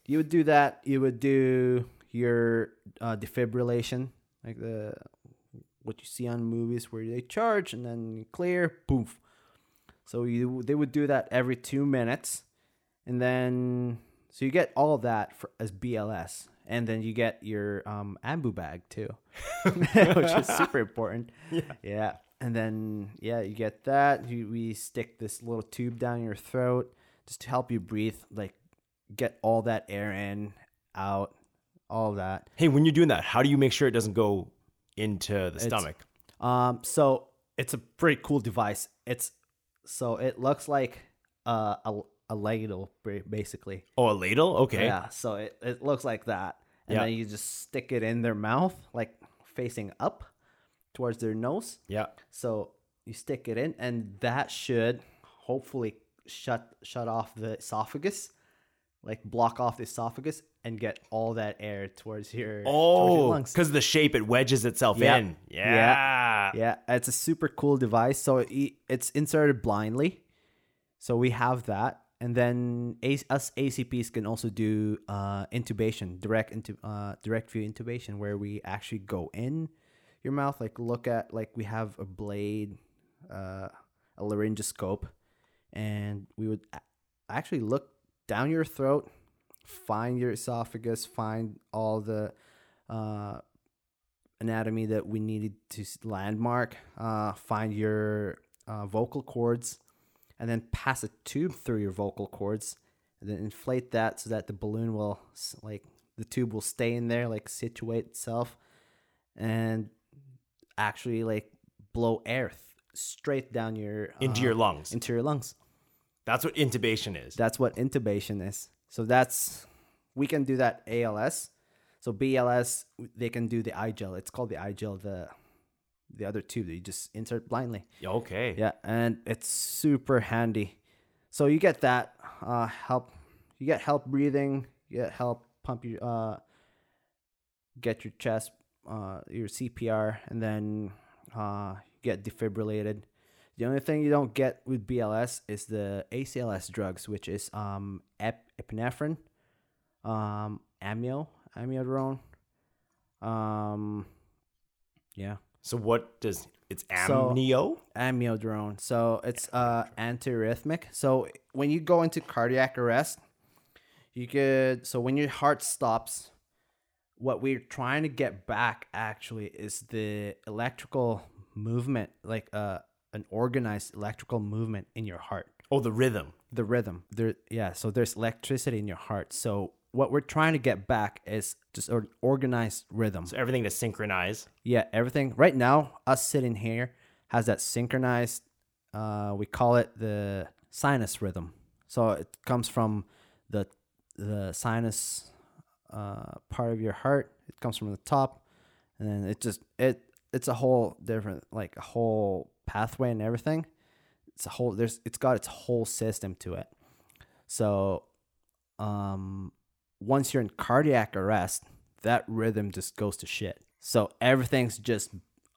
you would do that. You would do your uh, defibrillation, like the what you see on movies where they charge and then clear, poof. So you they would do that every two minutes, and then so you get all that for, as B L S. And then you get your um, ambu bag too, which is super important. Yeah. yeah. And then, yeah, you get that. You, we stick this little tube down your throat just to help you breathe, like get all that air in, out, all that. Hey, when you're doing that, how do you make sure it doesn't go into the it's, stomach? Um, so it's a pretty cool device. It's so it looks like uh, a... a ladle, basically. Oh, a ladle? Okay. Yeah, so it, it looks like that. And yeah. then you just stick it in their mouth, like facing up towards their nose. Yeah. So you stick it in, and that should hopefully shut shut off the esophagus, like block off the esophagus and get all that air towards your, oh, towards your lungs. Oh, because the shape, it wedges itself yeah. in. Yeah. yeah. Yeah, it's a super cool device. So it, it's inserted blindly. So we have that. And then us A C Ps can also do uh, intubation, direct into uh, direct view intubation, where we actually go in your mouth, like look at, like we have a blade, uh, a laryngoscope, and we would actually look down your throat, find your esophagus, find all the uh, anatomy that we needed to landmark, uh, find your uh, vocal cords. And then pass a tube through your vocal cords, and then inflate that so that the balloon will, like, the tube will stay in there, like, situate itself, and actually, like, blow air th- straight down your... Into uh, your lungs. Into your lungs. That's what intubation is. That's what intubation is. So that's... We can do that A L S. So B L S, they can do the I gel. It's called the I gel, the... the other tube that you just insert blindly. Okay. Yeah, and it's super handy. So you get that uh, help. You get help breathing. You get help pump your, uh, get your chest, uh, your C P R, and then uh, you get defibrillated. The only thing you don't get with B L S is the A C L S drugs, which is um, ep- epinephrine, um, amio, amiodarone. Um, yeah. So what does it's amnio? So, amiodarone. So it's uh, antiarrhythmic. So when you go into cardiac arrest, you could. So when your heart stops, what we're trying to get back actually is the electrical movement, like uh, an organized electrical movement in your heart. Oh, the rhythm. The rhythm. There, yeah. So there's electricity in your heart. So what we're trying to get back is just an organized rhythm. So everything to synchronize. Yeah, everything. Right now, us sitting here has that synchronized, uh, we call it the sinus rhythm. So it comes from the the sinus uh, part of your heart. It comes from the top. And then it just, it it's a whole different, like a whole pathway and everything. It's a whole, there's, it's got its whole system to it. So, um... once you're in cardiac arrest, that rhythm just goes to shit. So everything's just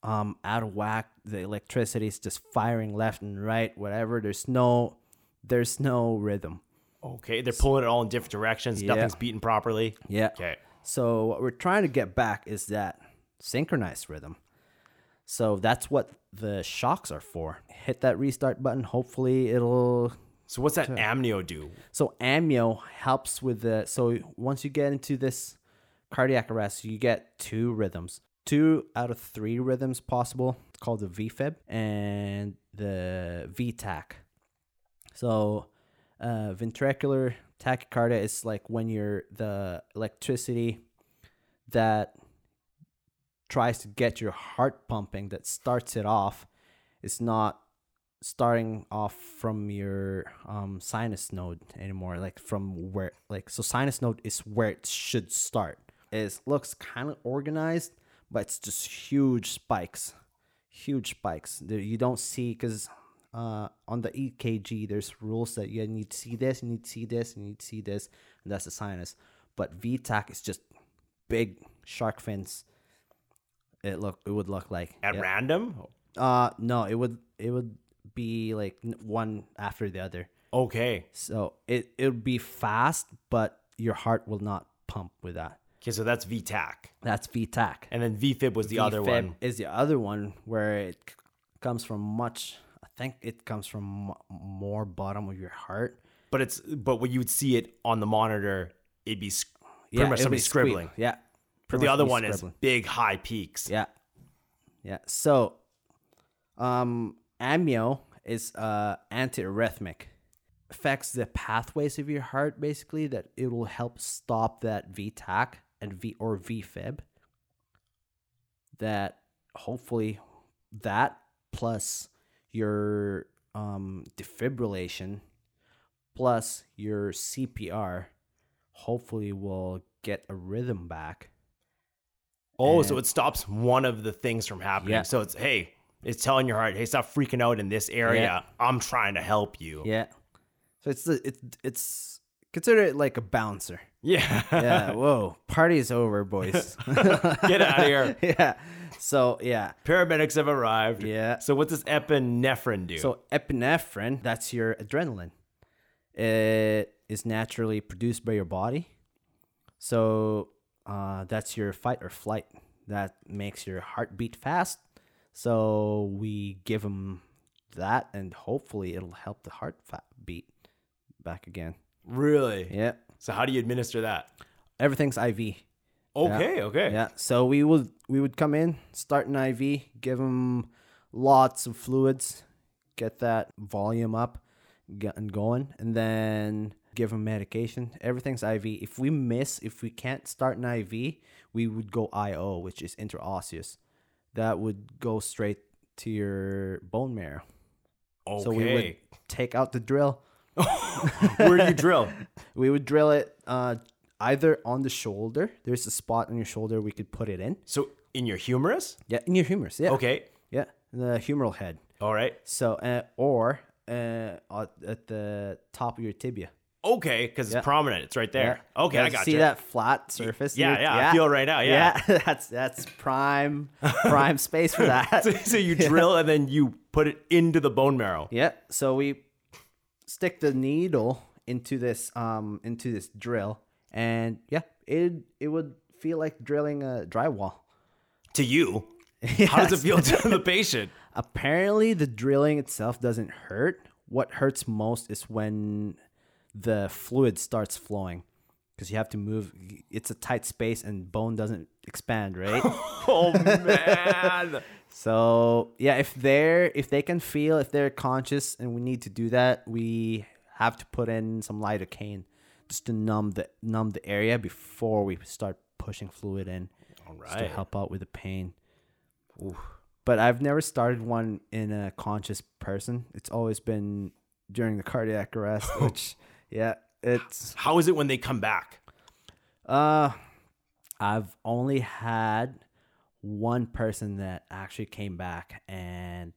um, out of whack. The electricity's just firing left and right, whatever. There's no, there's no rhythm. Okay, they're so, pulling it all in different directions. Yeah. Nothing's beating properly. Yeah. Okay. So what we're trying to get back is that synchronized rhythm. So that's what the shocks are for. Hit that restart button. Hopefully it'll... So what's that amnio do? So amnio helps with the... So once you get into this cardiac arrest, you get two rhythms. Two out of three rhythms possible. It's called the V-fib and the V-tach. So uh, ventricular tachycardia is like when you're the electricity that... tries to get your heart pumping, that starts it off. It's not starting off from your um, sinus node anymore, like from where, like, so sinus node is where it should start. It looks kind of organized, but it's just huge spikes, huge spikes that you don't see, because uh, on the E K G, there's rules that you need to see this, you need to see this, you need to see this, and that's the sinus. But V-tach is just big shark fins. It look it would look like at yeah. random. Uh no, it would it would be like one after the other. Okay. So it it would be fast, but your heart will not pump with that. Okay, so that's V-tach. That's V-tach. And then V-fib was the V-fib other one. Is the other one where it comes from much. I think it comes from more bottom of your heart. But it's but when you would see it on the monitor, it'd be sc- pretty yeah, much somebody scribbling. Squeak. Yeah. Pretty the other one scribbling. Is big, high peaks. Yeah. Yeah. So, um, amnio is uh, antiarrhythmic. Affects the pathways of your heart, basically, that it will help stop that V-tach and V or V-fib. That hopefully that plus your um, defibrillation plus your C P R hopefully will get a rhythm back. Oh, so it stops one of the things from happening. Yeah. So it's, hey, it's telling your heart, hey, stop freaking out in this area. Yeah. I'm trying to help you. Yeah. So it's it's it's consider it like a bouncer. Yeah. Yeah. Whoa, party's over, boys. Get out of here. Yeah. So yeah, paramedics have arrived. Yeah. So what does epinephrine do? So epinephrine, that's your adrenaline. It is naturally produced by your body. So. Uh, that's your fight or flight. That makes your heartbeat fast. So we give them that, and hopefully it'll help the heart beat back again. Really? Yeah. So how do you administer that? Everything's I V. Okay. Yeah. Okay. Yeah. So we would we would come in, start an I V, give them lots of fluids, get that volume up, and going, and then. Give them medication. Everything's I V. If we miss, if we can't start an I V, we would go I O, which is interosseous. That would go straight to your bone marrow. Okay. So we would take out the drill. Where do you drill? We would drill it uh, either on the shoulder. There's a spot on your shoulder we could put it in. So in your humerus? Yeah, in your humerus. Yeah. Okay. Yeah, the humeral head. All right. So uh, or uh, at the top of your tibia. Okay, because yeah. It's prominent. It's right there. Yeah. Okay, yeah, I got see you. See that flat surface? Yeah, yeah, yeah, I feel right now. Yeah, yeah, that's that's prime prime space for that. so, so you drill yeah. and then you put it into the bone marrow. Yeah. So we stick the needle into this um into this drill, and yeah, it it would feel like drilling a drywall. To you, yes. How does it feel to the patient? Apparently, the drilling itself doesn't hurt. What hurts most is when the fluid starts flowing, because you have to move. It's a tight space and bone doesn't expand, right? Oh man. So yeah, if they're if they can feel, if they're conscious, and we need to do that, we have to put in some lidocaine just to numb the numb the area before we start pushing fluid in. All right. Just to help out with the pain. Oof. But I've never started one in a conscious person. It's always been during the cardiac arrest, which yeah, it's... How is it when they come back? Uh, I've only had one person that actually came back, and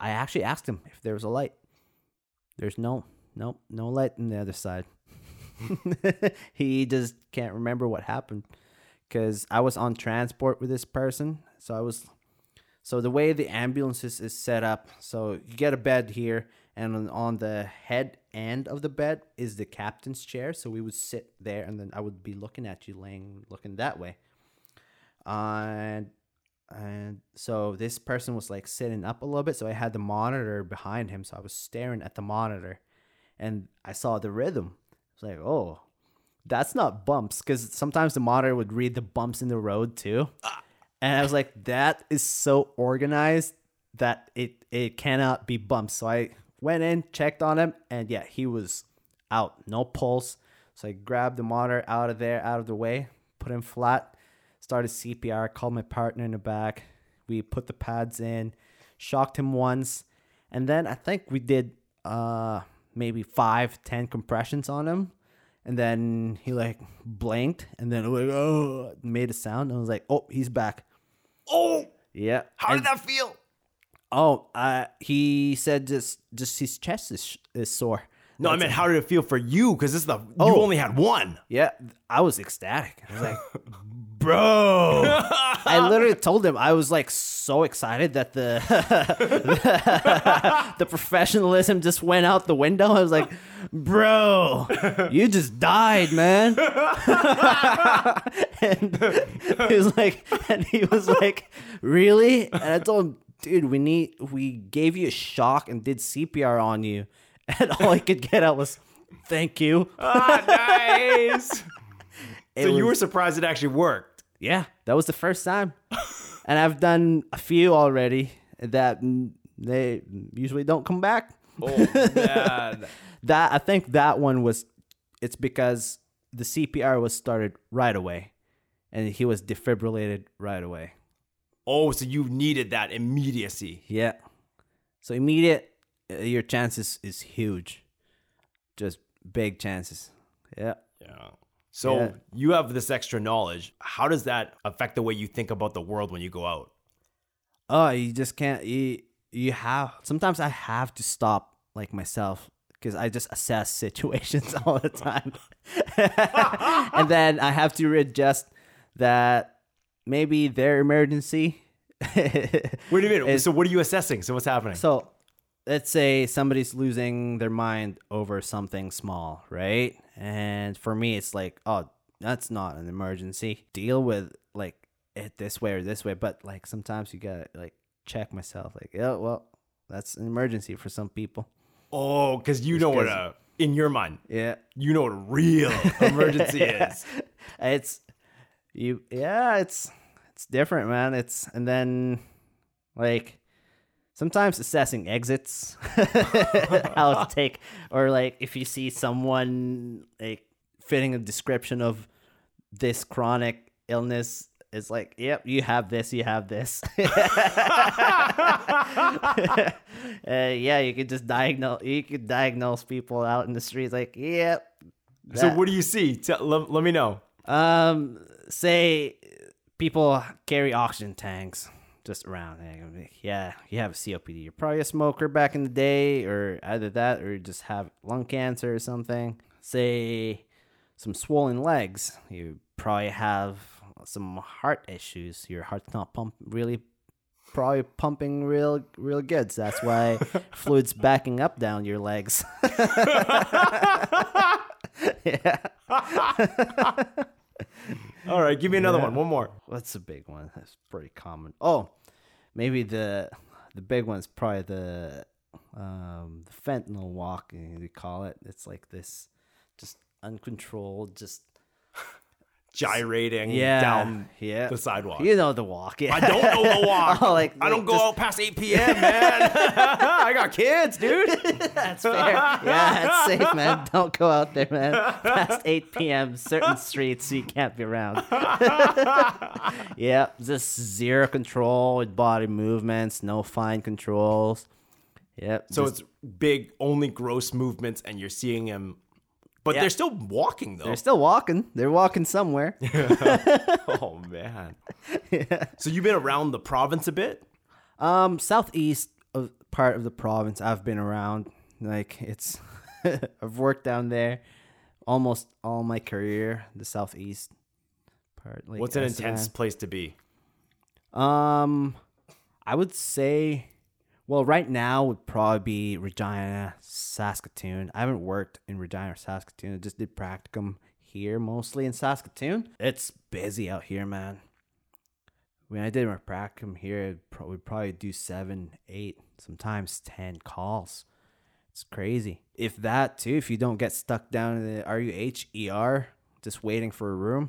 I actually asked him if there was a light. There's no, no, no light on the other side. He just can't remember what happened, because I was on transport with this person. So I was... So the way the ambulances is set up, so you get a bed here, and on the head end of the bed is the captain's chair. So we would sit there, and then I would be looking at you, laying, looking that way. Uh, and And so this person was like sitting up a little bit. So I had the monitor behind him. So I was staring at the monitor and I saw the rhythm. I was like, oh, that's not bumps. Because sometimes the monitor would read the bumps in the road too. And I was like, that is so organized that it, it cannot be bumps. So I went in, checked on him, and yeah, he was out. No pulse. So I grabbed the monitor out of there, out of the way, put him flat. Started C P R, called my partner in the back. We put the pads in, shocked him once. And then I think we did uh, maybe five, ten compressions on him. And then he like blinked and then like, oh, made a sound. And I was like, oh, he's back. Oh, yeah. How and, did that feel? Oh, uh, he said just just his chest is, is sore. No, That's I meant a, how did it feel for you? Because this is the oh, you only had one. Yeah, I was ecstatic. I was like, bro, I literally told him I was like so excited that the the, the professionalism just went out the window. I was like, bro, you just died, man. And he was like, and he was like, really? And I told him, dude, we need we gave you a shock and did C P R on you. And all I could get out was, thank you. Ah, nice. So was, you were surprised it actually worked. Yeah, that was the first time. And I've done a few already that they usually don't come back. Oh, man. that, I think that one was, it's because the C P R was started right away. And he was defibrillated right away. Oh, so you needed that immediacy. Yeah. So immediate. Your chances is huge, just big chances. Yeah. Yeah. So yeah. You have this extra knowledge. How does that affect the way you think about the world when you go out? Oh, you just can't. You you have. Sometimes I have to stop, like myself, because I just assess situations all the time, and then I have to readjust that maybe their emergency. Wait a minute. So what are you assessing? So what's happening? So. Let's say somebody's losing their mind over something small, right? And for me, it's like, oh, that's not an emergency. Deal with like it this way or this way. But like sometimes you gotta like check myself. Like, oh, well, that's an emergency for some people. Oh, because you Just know what a in your mind, yeah, you know what a real emergency yeah. is. It's you, yeah. It's it's different, man. It's and then like. Sometimes assessing exits, how to take, or like if you see someone like fitting a description of this chronic illness, it's like, yep, you have this, you have this. uh, yeah, you could just diagnose, you could diagnose people out in the streets, like, yep. That. So what do you see? Tell, let, let me know. Um, say people carry oxygen tanks. Just around. Yeah, you have a C O P D. You're probably a smoker back in the day, or either that, or you just have lung cancer or something. Say some swollen legs. You probably have some heart issues. Your heart's not pumping really, probably pumping real, real good. So that's why fluid's backing up down your legs. Yeah. All right, give me another yeah. one. One more. That's a big one. That's pretty common. Oh, maybe the the big one's probably the um, the fentanyl walk, you know, they call it. It's like this, just uncontrolled, just gyrating yeah, down yeah. the sidewalk. You know the walk. Yeah. I don't know the walk. oh, like, I like don't go just... out past eight p.m., man. I got kids, dude. That's fair. Yeah, that's safe, man. Don't go out there, man. Past eight p.m., certain streets you can't be around. Yeah, just zero control with body movements, no fine controls. Yep. So just... it's big, only gross movements, and you're seeing him. But yeah. They're still walking, though. They're still walking. They're walking somewhere. Oh, man. Yeah. So you've been around the province a bit? Um, southeast of part of the province I've been around. Like, it's... I've worked down there almost all my career, the southeast part. Like What's an Estevan. intense place to be? Um, I would say... Well, right now would probably be Regina, Saskatoon. I haven't worked in Regina or Saskatoon. I just did practicum here, mostly in Saskatoon. It's busy out here, man. when I did my practicum here, I would probably do seven, eight, sometimes ten calls. It's crazy. If that too, if you don't get stuck down in the R U H, E R, just waiting for a room.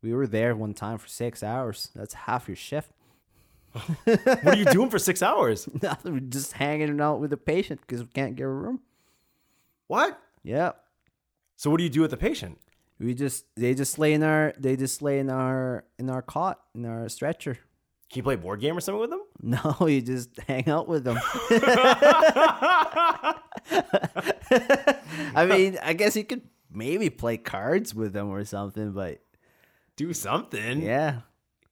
We were there one time for six hours. That's half your shift. What are you doing for six hours? Nothing. We're just hanging out with the patient because we can't get a room. What? Yeah. So what do you do with the patient? We just they just lay in our they just lay in our in our cot in our stretcher. Can you play a board game or something with them? No, you just hang out with them. I mean, I guess you could maybe play cards with them or something, but do something. Yeah.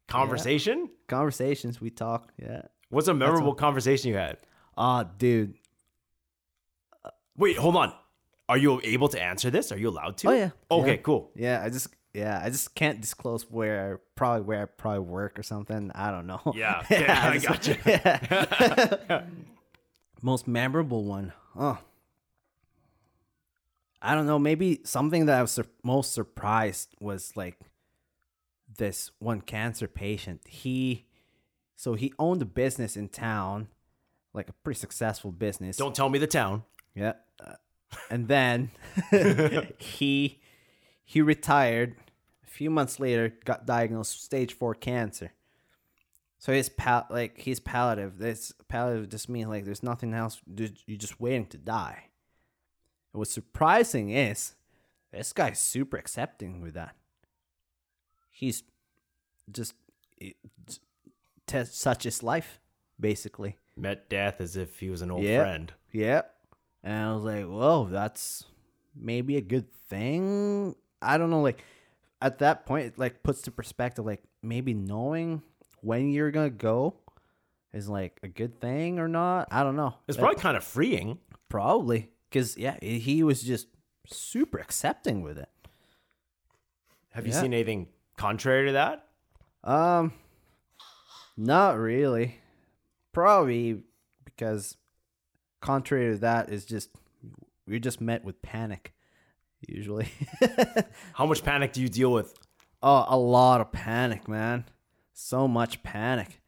Conversation? Yeah. Conversations. We talk. Yeah. What's a memorable what... conversation you had? Oh, dude. Wait, hold on. Are you able to answer this? Are you allowed to? Oh, yeah. Okay, yeah. Cool. Yeah, I just... Yeah, I just can't disclose where probably where I probably work or something. I don't know. Yeah, okay, yeah I, I just, gotcha. Yeah. Most memorable one. Oh, I don't know. Maybe something that I was sur- most surprised was like this one cancer patient. He, so he owned a business in town, like a pretty successful business. Don't tell me the town. Yeah, uh, and then he he retired. Few months later, got diagnosed with stage four cancer. So his pal, like he's palliative. This palliative just means like there's nothing else. You're just waiting to die. And what's surprising is this guy's super accepting with that. He's just it, t- such is life, basically. Met death as if he was an old yep. friend. Yep. And I was like, whoa, that's maybe a good thing. I don't know, like. At that point, it like puts to perspective, like maybe knowing when you're gonna go is like a good thing or not. I don't know. It's like, probably kind of freeing, probably, because yeah, he was just super accepting with it. Have yeah. you seen anything contrary to that? Um, not really. Probably because contrary to that is just we're just met with panic. Usually. How much panic do you deal with? Oh, a lot of panic, man. So much panic.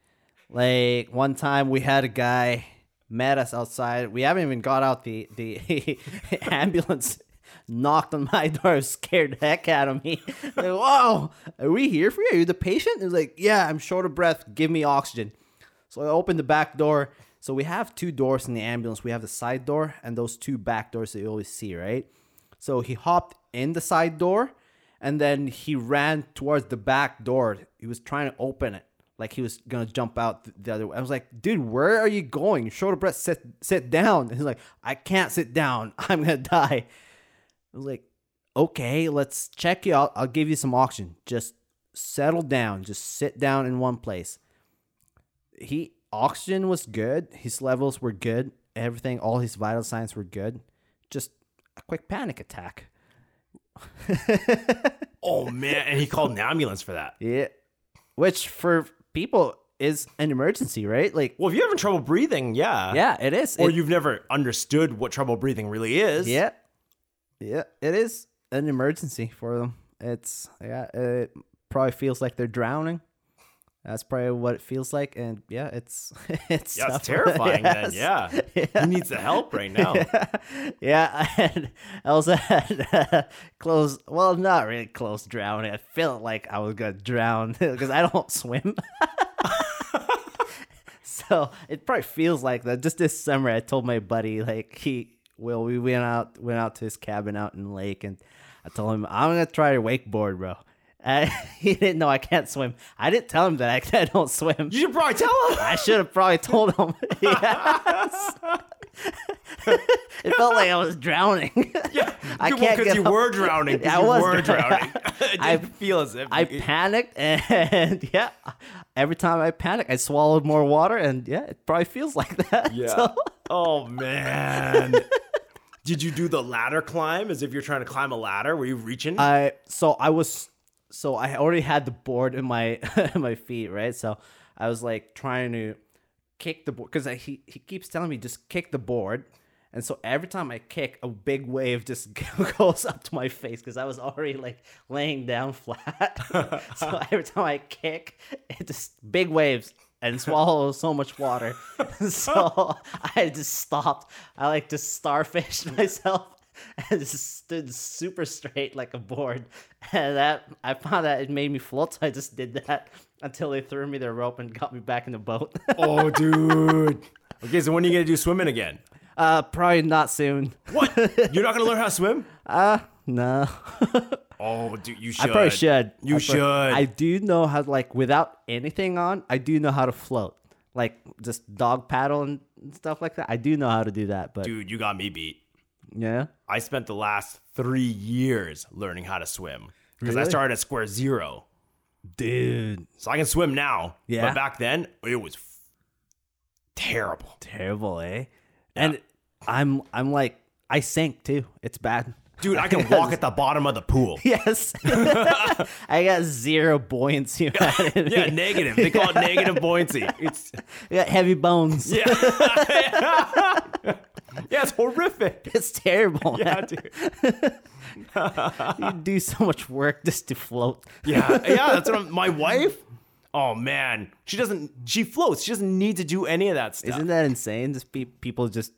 Like one time we had a guy met us outside. We haven't even got out the, the ambulance, knocked on my door, scared the heck out of me. Like, whoa, are we here for you? Are you the patient? He was like, yeah, I'm short of breath. Give me oxygen. So I opened the back door. So we have two doors in the ambulance. We have the side door and those two back doors that you always see, right? So he hopped in the side door, and then he ran towards the back door. He was trying to open it, like he was gonna jump out the other way. I was like, "Dude, where are you going? You're short of breath. Sit, sit down." And he's like, "I can't sit down. I'm gonna die." I was like, "Okay, let's check you out. I'll give you some oxygen. Just settle down. Just sit down in one place." He oxygen was good. His levels were good. Everything, all his vital signs were good. Just a quick panic attack. Oh, man. And he called an ambulance for that. Yeah. Which for people is an emergency, right? Like, well, if you're having trouble breathing, yeah. Yeah, it is. Or it, you've never understood what trouble breathing really is. Yeah. Yeah, it is an emergency for them. It's, yeah, it probably feels like they're drowning. That's probably what it feels like. And yeah, it's it's, yeah, it's terrifying. Yes. Then, yeah. yeah. Who needs the help right now? Yeah. yeah I, had, I also had uh, close, well, not really close drowning. I felt like I was going to drown because I don't swim. So it probably feels like that. Just this summer, I told my buddy, like, he, well, we went out, went out to his cabin out in the lake. And I told him, I'm going to try to wakeboard, bro. I, he didn't know I can't swim. I didn't tell him that I, I don't swim. You should probably tell him. I should have probably told him. Yes. It felt like I was drowning. Yeah, I well, can't get you up. Were drowning. I you was were drowning. It I feel as if I you... panicked, and yeah, every time I panic, I swallowed more water, and yeah, it probably feels like that. Yeah. So. Oh man. Did you do the ladder climb as if you're trying to climb a ladder? Were you reaching? I so I was. So I already had the board in my my feet, right? So I was like trying to kick the board because he, he keeps telling me just kick the board, And so every time I kick, a big wave just goes up to my face because I was already like laying down flat. So every time I kick, it just big waves and swallows so much water. So I just stopped. I like just starfished myself and just stood super straight like a board. And that I found that it made me float. So I just did that until they threw me their rope and got me back in the boat. Oh, dude. Okay, so when are you going to do swimming again? Uh, probably not soon. What? You're not gonna learn how to swim? Uh, no. Oh, dude, you should. I probably should. You I should. Probably, I do know how, like, without anything on, I do know how to float, like just dog paddle and stuff like that. I do know how to do that, but dude, you got me beat. Yeah. I spent the last three years learning how to swim because really? I started at square zero, dude. So I can swim now. Yeah. But back then, it was f- terrible. Terrible, eh? Yeah. And I'm I'm like, I sank too. It's bad. Dude, I can walk at the bottom of the pool. Yes. I got zero buoyancy. Yeah, negative. They call it negative buoyancy. It's you got heavy bones. Yeah. Yeah, it's horrific. It's terrible. Yeah, dude. You do so much work just to float. Yeah. Yeah, that's what I'm, my wife. Oh, man. She doesn't, she floats. She doesn't need to do any of that stuff. Isn't that insane? Just be, people just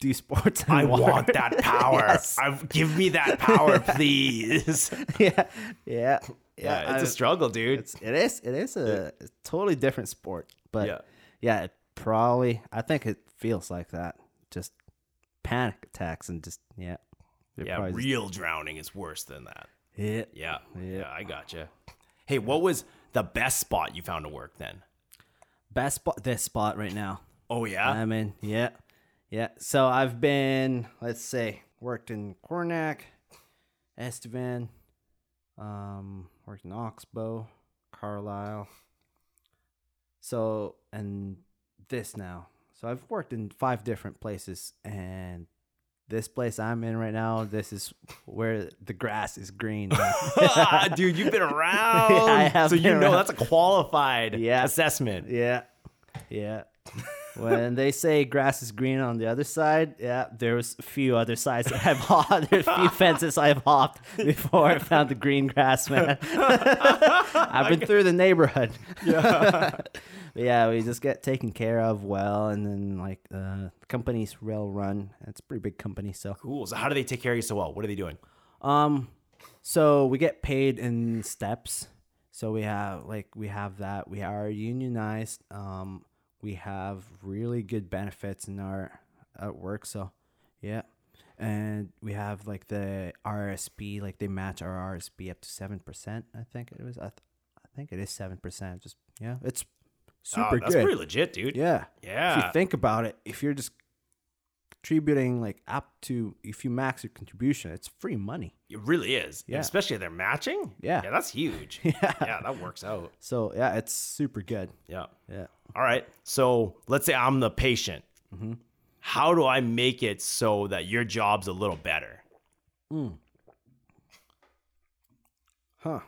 do sports. And I water. want that power. Yes. I, give me that power, please. Yeah. Yeah. Yeah. It's I, a struggle, dude. It's, it is. It is a yeah. totally different sport. But yeah, yeah it probably, I think it feels like that. Just panic attacks and just, yeah. Yeah. Real just... drowning is worse than that. Yeah. Yeah. Yeah. yeah I gotcha. Hey, what was the best spot you found to work then? Best spot, this spot right now. Oh, yeah? I mean, yeah. Yeah. So I've been, let's say, worked in Coronach, Estevan, um, worked in Oxbow, Carlyle. So, and this now. So I've worked in five different places, and this place I'm in right now, this is where the grass is green. Dude, you've been around. Yeah, I have so been you know around. That's a qualified yeah. assessment. Yeah. Yeah. When they say grass is green on the other side, yeah, there was a few other sides that I've hopped. There's a few fences I've hopped before I found the green grass, man. I've been through the neighborhood. Yeah. Yeah, we just get taken care of well, and then like uh, the company's rail run. It's a pretty big company, so cool. So how do they take care of you so well? What are they doing? Um, so we get paid in steps. So we have like we have that. We are unionized. Um, we have really good benefits in our at work. So yeah, and we have like the R S P. Like they match our R S P up to seven percent. I think it was. I, th- I think it is seven percent. Just yeah, it's. Super oh, that's good. That's pretty legit, dude. Yeah. Yeah. If you think about it, if you're just contributing like up to, if you max your contribution, it's free money. It really is. Yeah. And especially if they're matching. Yeah. Yeah, that's huge. Yeah. Yeah, that works out. So, yeah, it's super good. Yeah. Yeah. All right. So, let's say I'm the patient. Mm-hmm. How do I make it so that your job's a little better? Mm. Huh.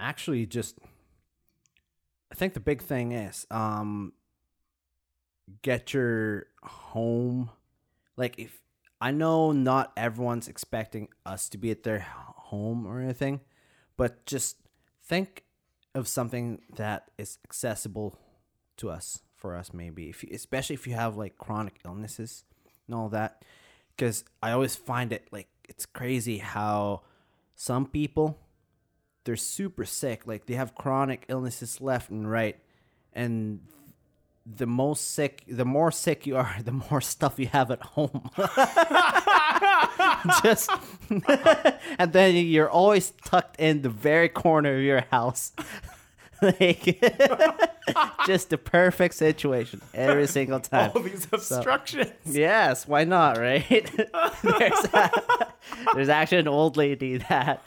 Actually, just... I think the big thing is um, get your home. Like, if I know not everyone's expecting us to be at their home or anything, but just think of something that is accessible to us, for us maybe, if you, especially if you have like chronic illnesses and all that. Because I always find it like it's crazy how some people. They're super sick. Like they have chronic illnesses left and right. And the most sick, the more sick you are, the more stuff you have at home. Just, and then you're always tucked in the very corner of your house. Like, just the perfect situation every single time. All these obstructions. So, yes, why not, right? there's, a, there's actually an old lady that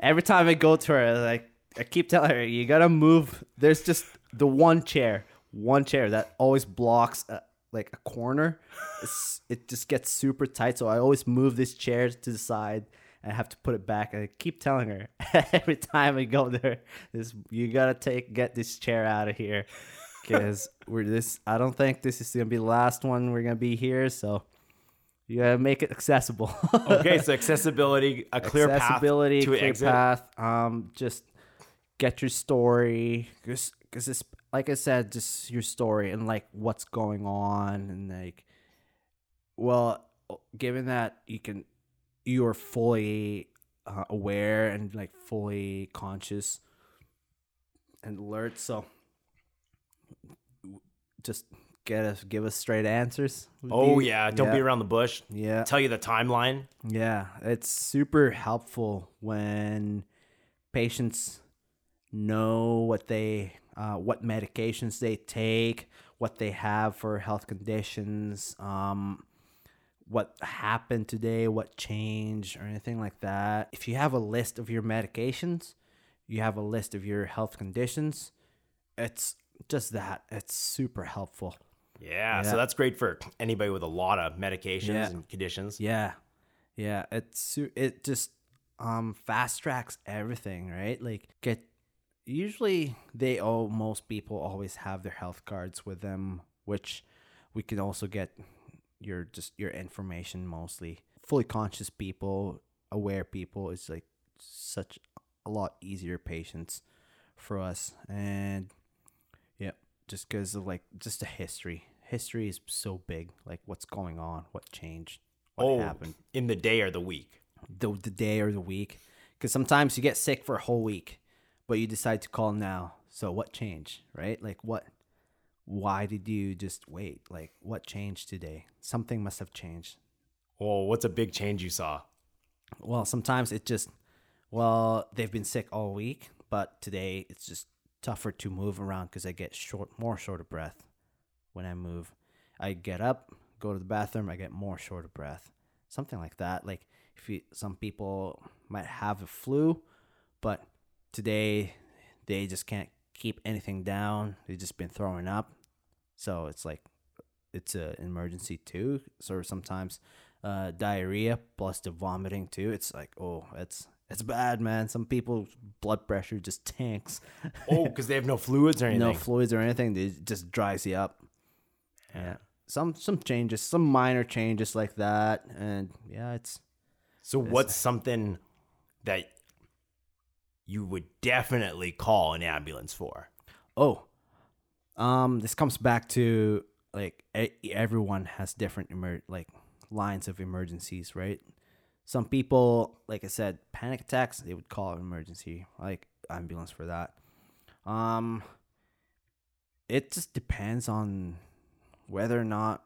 every time I go to her, like I keep telling her, you gotta move. There's just the one chair, one chair that always blocks a, like a corner. It's, it just gets super tight, so I always move this chair to the side. I have to put it back. I keep telling her every time I go there, this you gotta take get this chair out of here. because we're this. I don't think this is gonna be the last one we're gonna be here. So you gotta make it accessible. Okay, so accessibility, a clear accessibility, path to clear exit. Path. Um, just get your story, because it's like I said, just your story and like what's going on, and like, well, given that you can, you are fully uh, aware and like fully conscious and alert, so just get us give us straight answers. Oh be, yeah, don't yeah. be around the bush. Yeah, tell you the timeline. Yeah, it's super helpful when patients know what they uh, what medications they take, what they have for health conditions, um, what happened today, what changed, or anything like that. If you have a list of your medications, you have a list of your health conditions, it's just that. It's super helpful. Yeah, yeah. So that's great for anybody with a lot of medications yeah. and conditions. Yeah, yeah. It's it just um, fast tracks everything, right? Like get. Usually, they all most people always have their health cards with them, which we can also get. Your just your information mostly. Fully conscious people, aware people is like such a lot easier patients for us. And yeah, just because of like just the history. History is so big. Like what's going on, what changed, what oh, happened in the day or the week. The the day or the week, because sometimes you get sick for a whole week, but you decide to call now. So what changed, right? Like what. Why did you just wait? Like, what changed today? Something must have changed. Oh, what's a big change you saw? Well, sometimes it just, well, they've been sick all week, but today it's just tougher to move around because I get short, more short of breath when I move. I get up, go to the bathroom, I get more short of breath. Something like that. Like, if you, some people might have a flu, but today they just can't keep anything down. They've just been throwing up. So it's like, it's an emergency too. So sometimes uh, diarrhea plus the vomiting too. It's like, oh, it's it's bad, man. Some people's blood pressure just tanks. Oh, because they have no fluids or anything. No fluids or anything. It just dries you up. Yeah. yeah. Some some changes, some minor changes like that. And yeah, it's... So it's, what's something that you would definitely call an ambulance for? Oh, um, this comes back to like e- everyone has different emer- like lines of emergencies, right? Some people, like I said, panic attacks, they would call an emergency, like ambulance for that. Um, it just depends on whether or not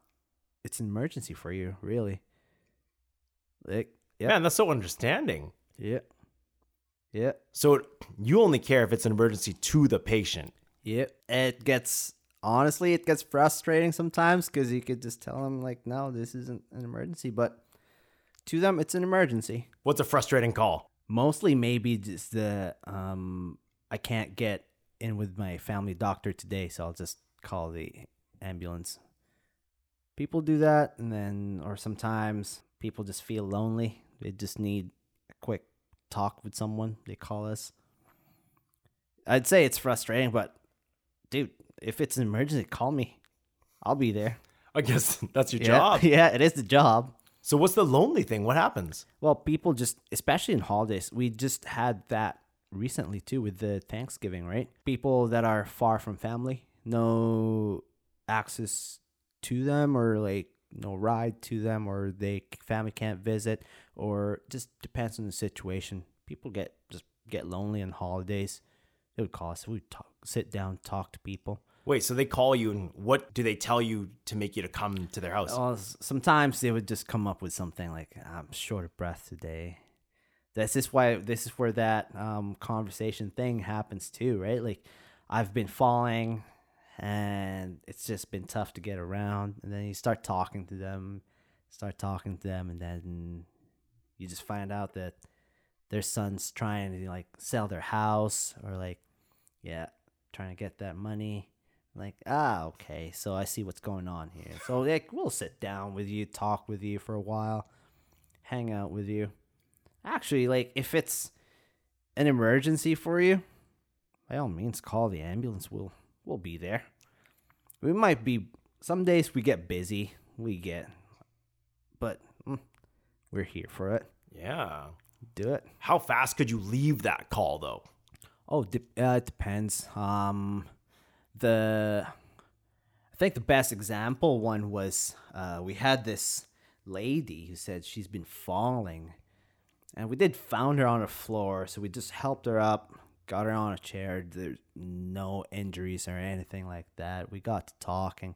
it's an emergency for you, really. Like, yeah, man, that's so understanding. Yeah. Yeah. So you only care if it's an emergency to the patient. Yeah. It gets, honestly, it gets frustrating sometimes because you could just tell them like, no, this isn't an emergency. But to them, it's an emergency. What's a frustrating call? Mostly maybe just the, um, I can't get in with my family doctor today, so I'll just call the ambulance. People do that. And then, or sometimes people just feel lonely. They just need a quick talk with someone, they call us. I'd say it's frustrating, but dude, if it's an emergency, call me. I'll be there. I guess that's your yeah, job. Yeah, it is the job. So what's the lonely thing? What happens? Well, people just, especially in holidays, we just had that recently too with the Thanksgiving, right? People that are far from family, no access to them or like no ride to them, or they family can't visit, or just depends on the situation. People get just get lonely on holidays. It would call us. We would talk, sit down, talk to people. Wait, so they call you, and what do they tell you to make you to come to their house? Well, sometimes they would just come up with something like, "I'm short of breath today." This is why. This is where that um, conversation thing happens too, right? Like, I've been falling, and it's just been tough to get around. And then you start talking to them, start talking to them, and then you just find out that their son's trying to like sell their house or like, yeah, trying to get that money. Like, ah, okay, so I see what's going on here. So like, we'll sit down with you, talk with you for a while, hang out with you. Actually, like if it's an emergency for you, by all means, call the ambulance. We'll We'll be there. we might be, some days we get busy, we get, but mm, we're here for it. Yeah. Do it. How fast could you leave that call, though? Oh, de- uh, it depends. Um, the, I think the best example one was, uh, we had this lady who said she's been falling, and we did found her on the floor, so we just helped her up, got her on a chair. There's no injuries or anything like that. We got to talking,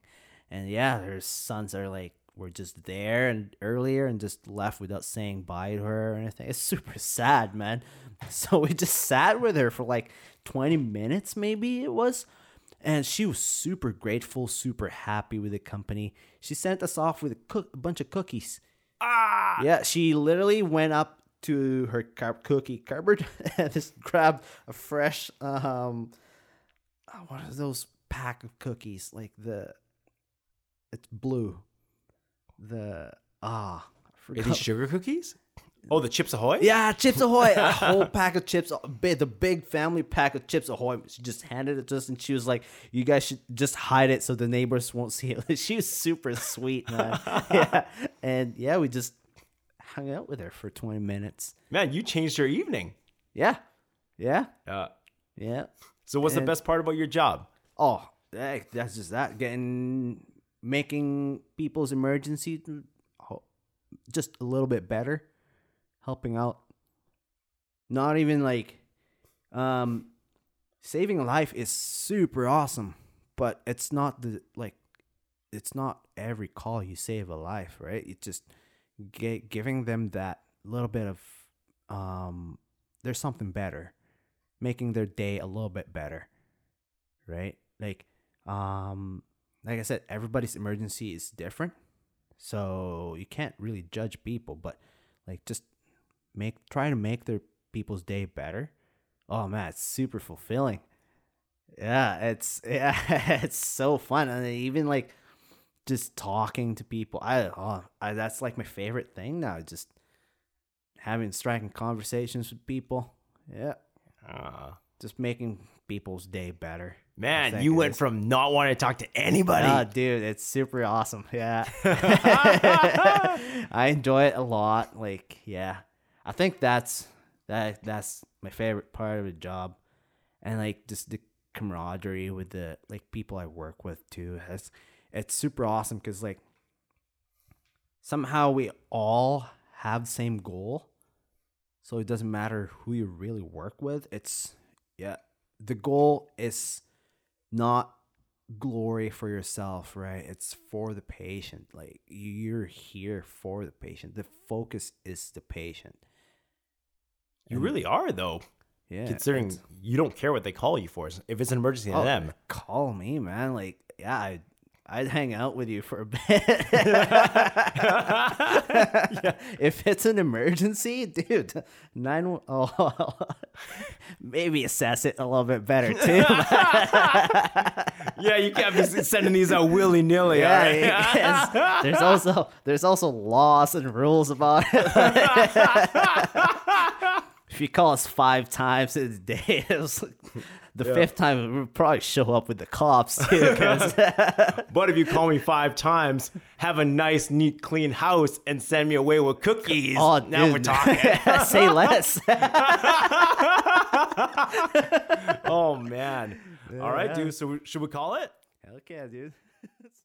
and yeah, her sons are like, were just there and earlier and just left without saying bye to her or anything. It's super sad, man. So we just sat with her for like twenty minutes, maybe it was. And she was super grateful, super happy with the company. She sent us off with a, cook- a bunch of cookies. Ah! Yeah, she literally went up to her car- cookie cupboard and just grabbed a fresh, um, what are those pack of cookies? Like the, it's blue. The ah, oh, are these sugar cookies? Oh, the Chips Ahoy? Yeah, Chips Ahoy. A whole pack of Chips, the big family pack of Chips Ahoy. She just handed it to us, and she was like, "You guys should just hide it so the neighbors won't see it." She was super sweet, man. Yeah, and yeah, we just hung out with her for twenty minutes. Man, you changed her evening. Yeah, yeah, uh, yeah. So, what's and, the best part about your job? Oh, that's just that getting. Making people's emergency just a little bit better, helping out. Not even like, um, saving a life is super awesome, but it's not the like, it's not every call you save a life, right? It's just g- giving them that little bit of, um, there's something better, making their day a little bit better, right? Like, um. Like I said, everybody's emergency is different, so you can't really judge people. But like, just make try to make their people's day better. Oh man, it's super fulfilling. Yeah, it's yeah, it's so fun, and even like just talking to people. I, oh, I that's like my favorite thing now. Just having striking conversations with people. Yeah, uh. Just making people's day better. Man, you went from not wanting to talk to anybody. Oh, dude, it's super awesome. Yeah. I enjoy it a lot. Like, yeah. I think that's that that's my favorite part of the job. And like just the camaraderie with the like people I work with too. It's it's super awesome cuz like somehow we all have the same goal. So it doesn't matter who you really work with. It's yeah, the goal is not glory for yourself, right? It's for the patient. Like you're here for the patient. The focus is the patient. You and really are though. Yeah. Considering you don't care what they call you for. If it's an emergency oh, to them. Call me, man. Like, yeah, I I'd hang out with you for a bit. Yeah. If it's an emergency, dude, nine, oh, maybe assess it a little bit better too. Yeah, you can't be sending these out willy nilly. Yeah, all right? there's also there's also laws and rules about it. If you call us five times in a day, it was like, the yeah. fifth time, we'll probably show up with the cops too. But if you call me five times, have a nice, neat, clean house, and send me away with cookies. Oh, now dude. We're talking. Say less. Oh, man. Yeah. All right, dude. So should we call it? Hell yeah, dude.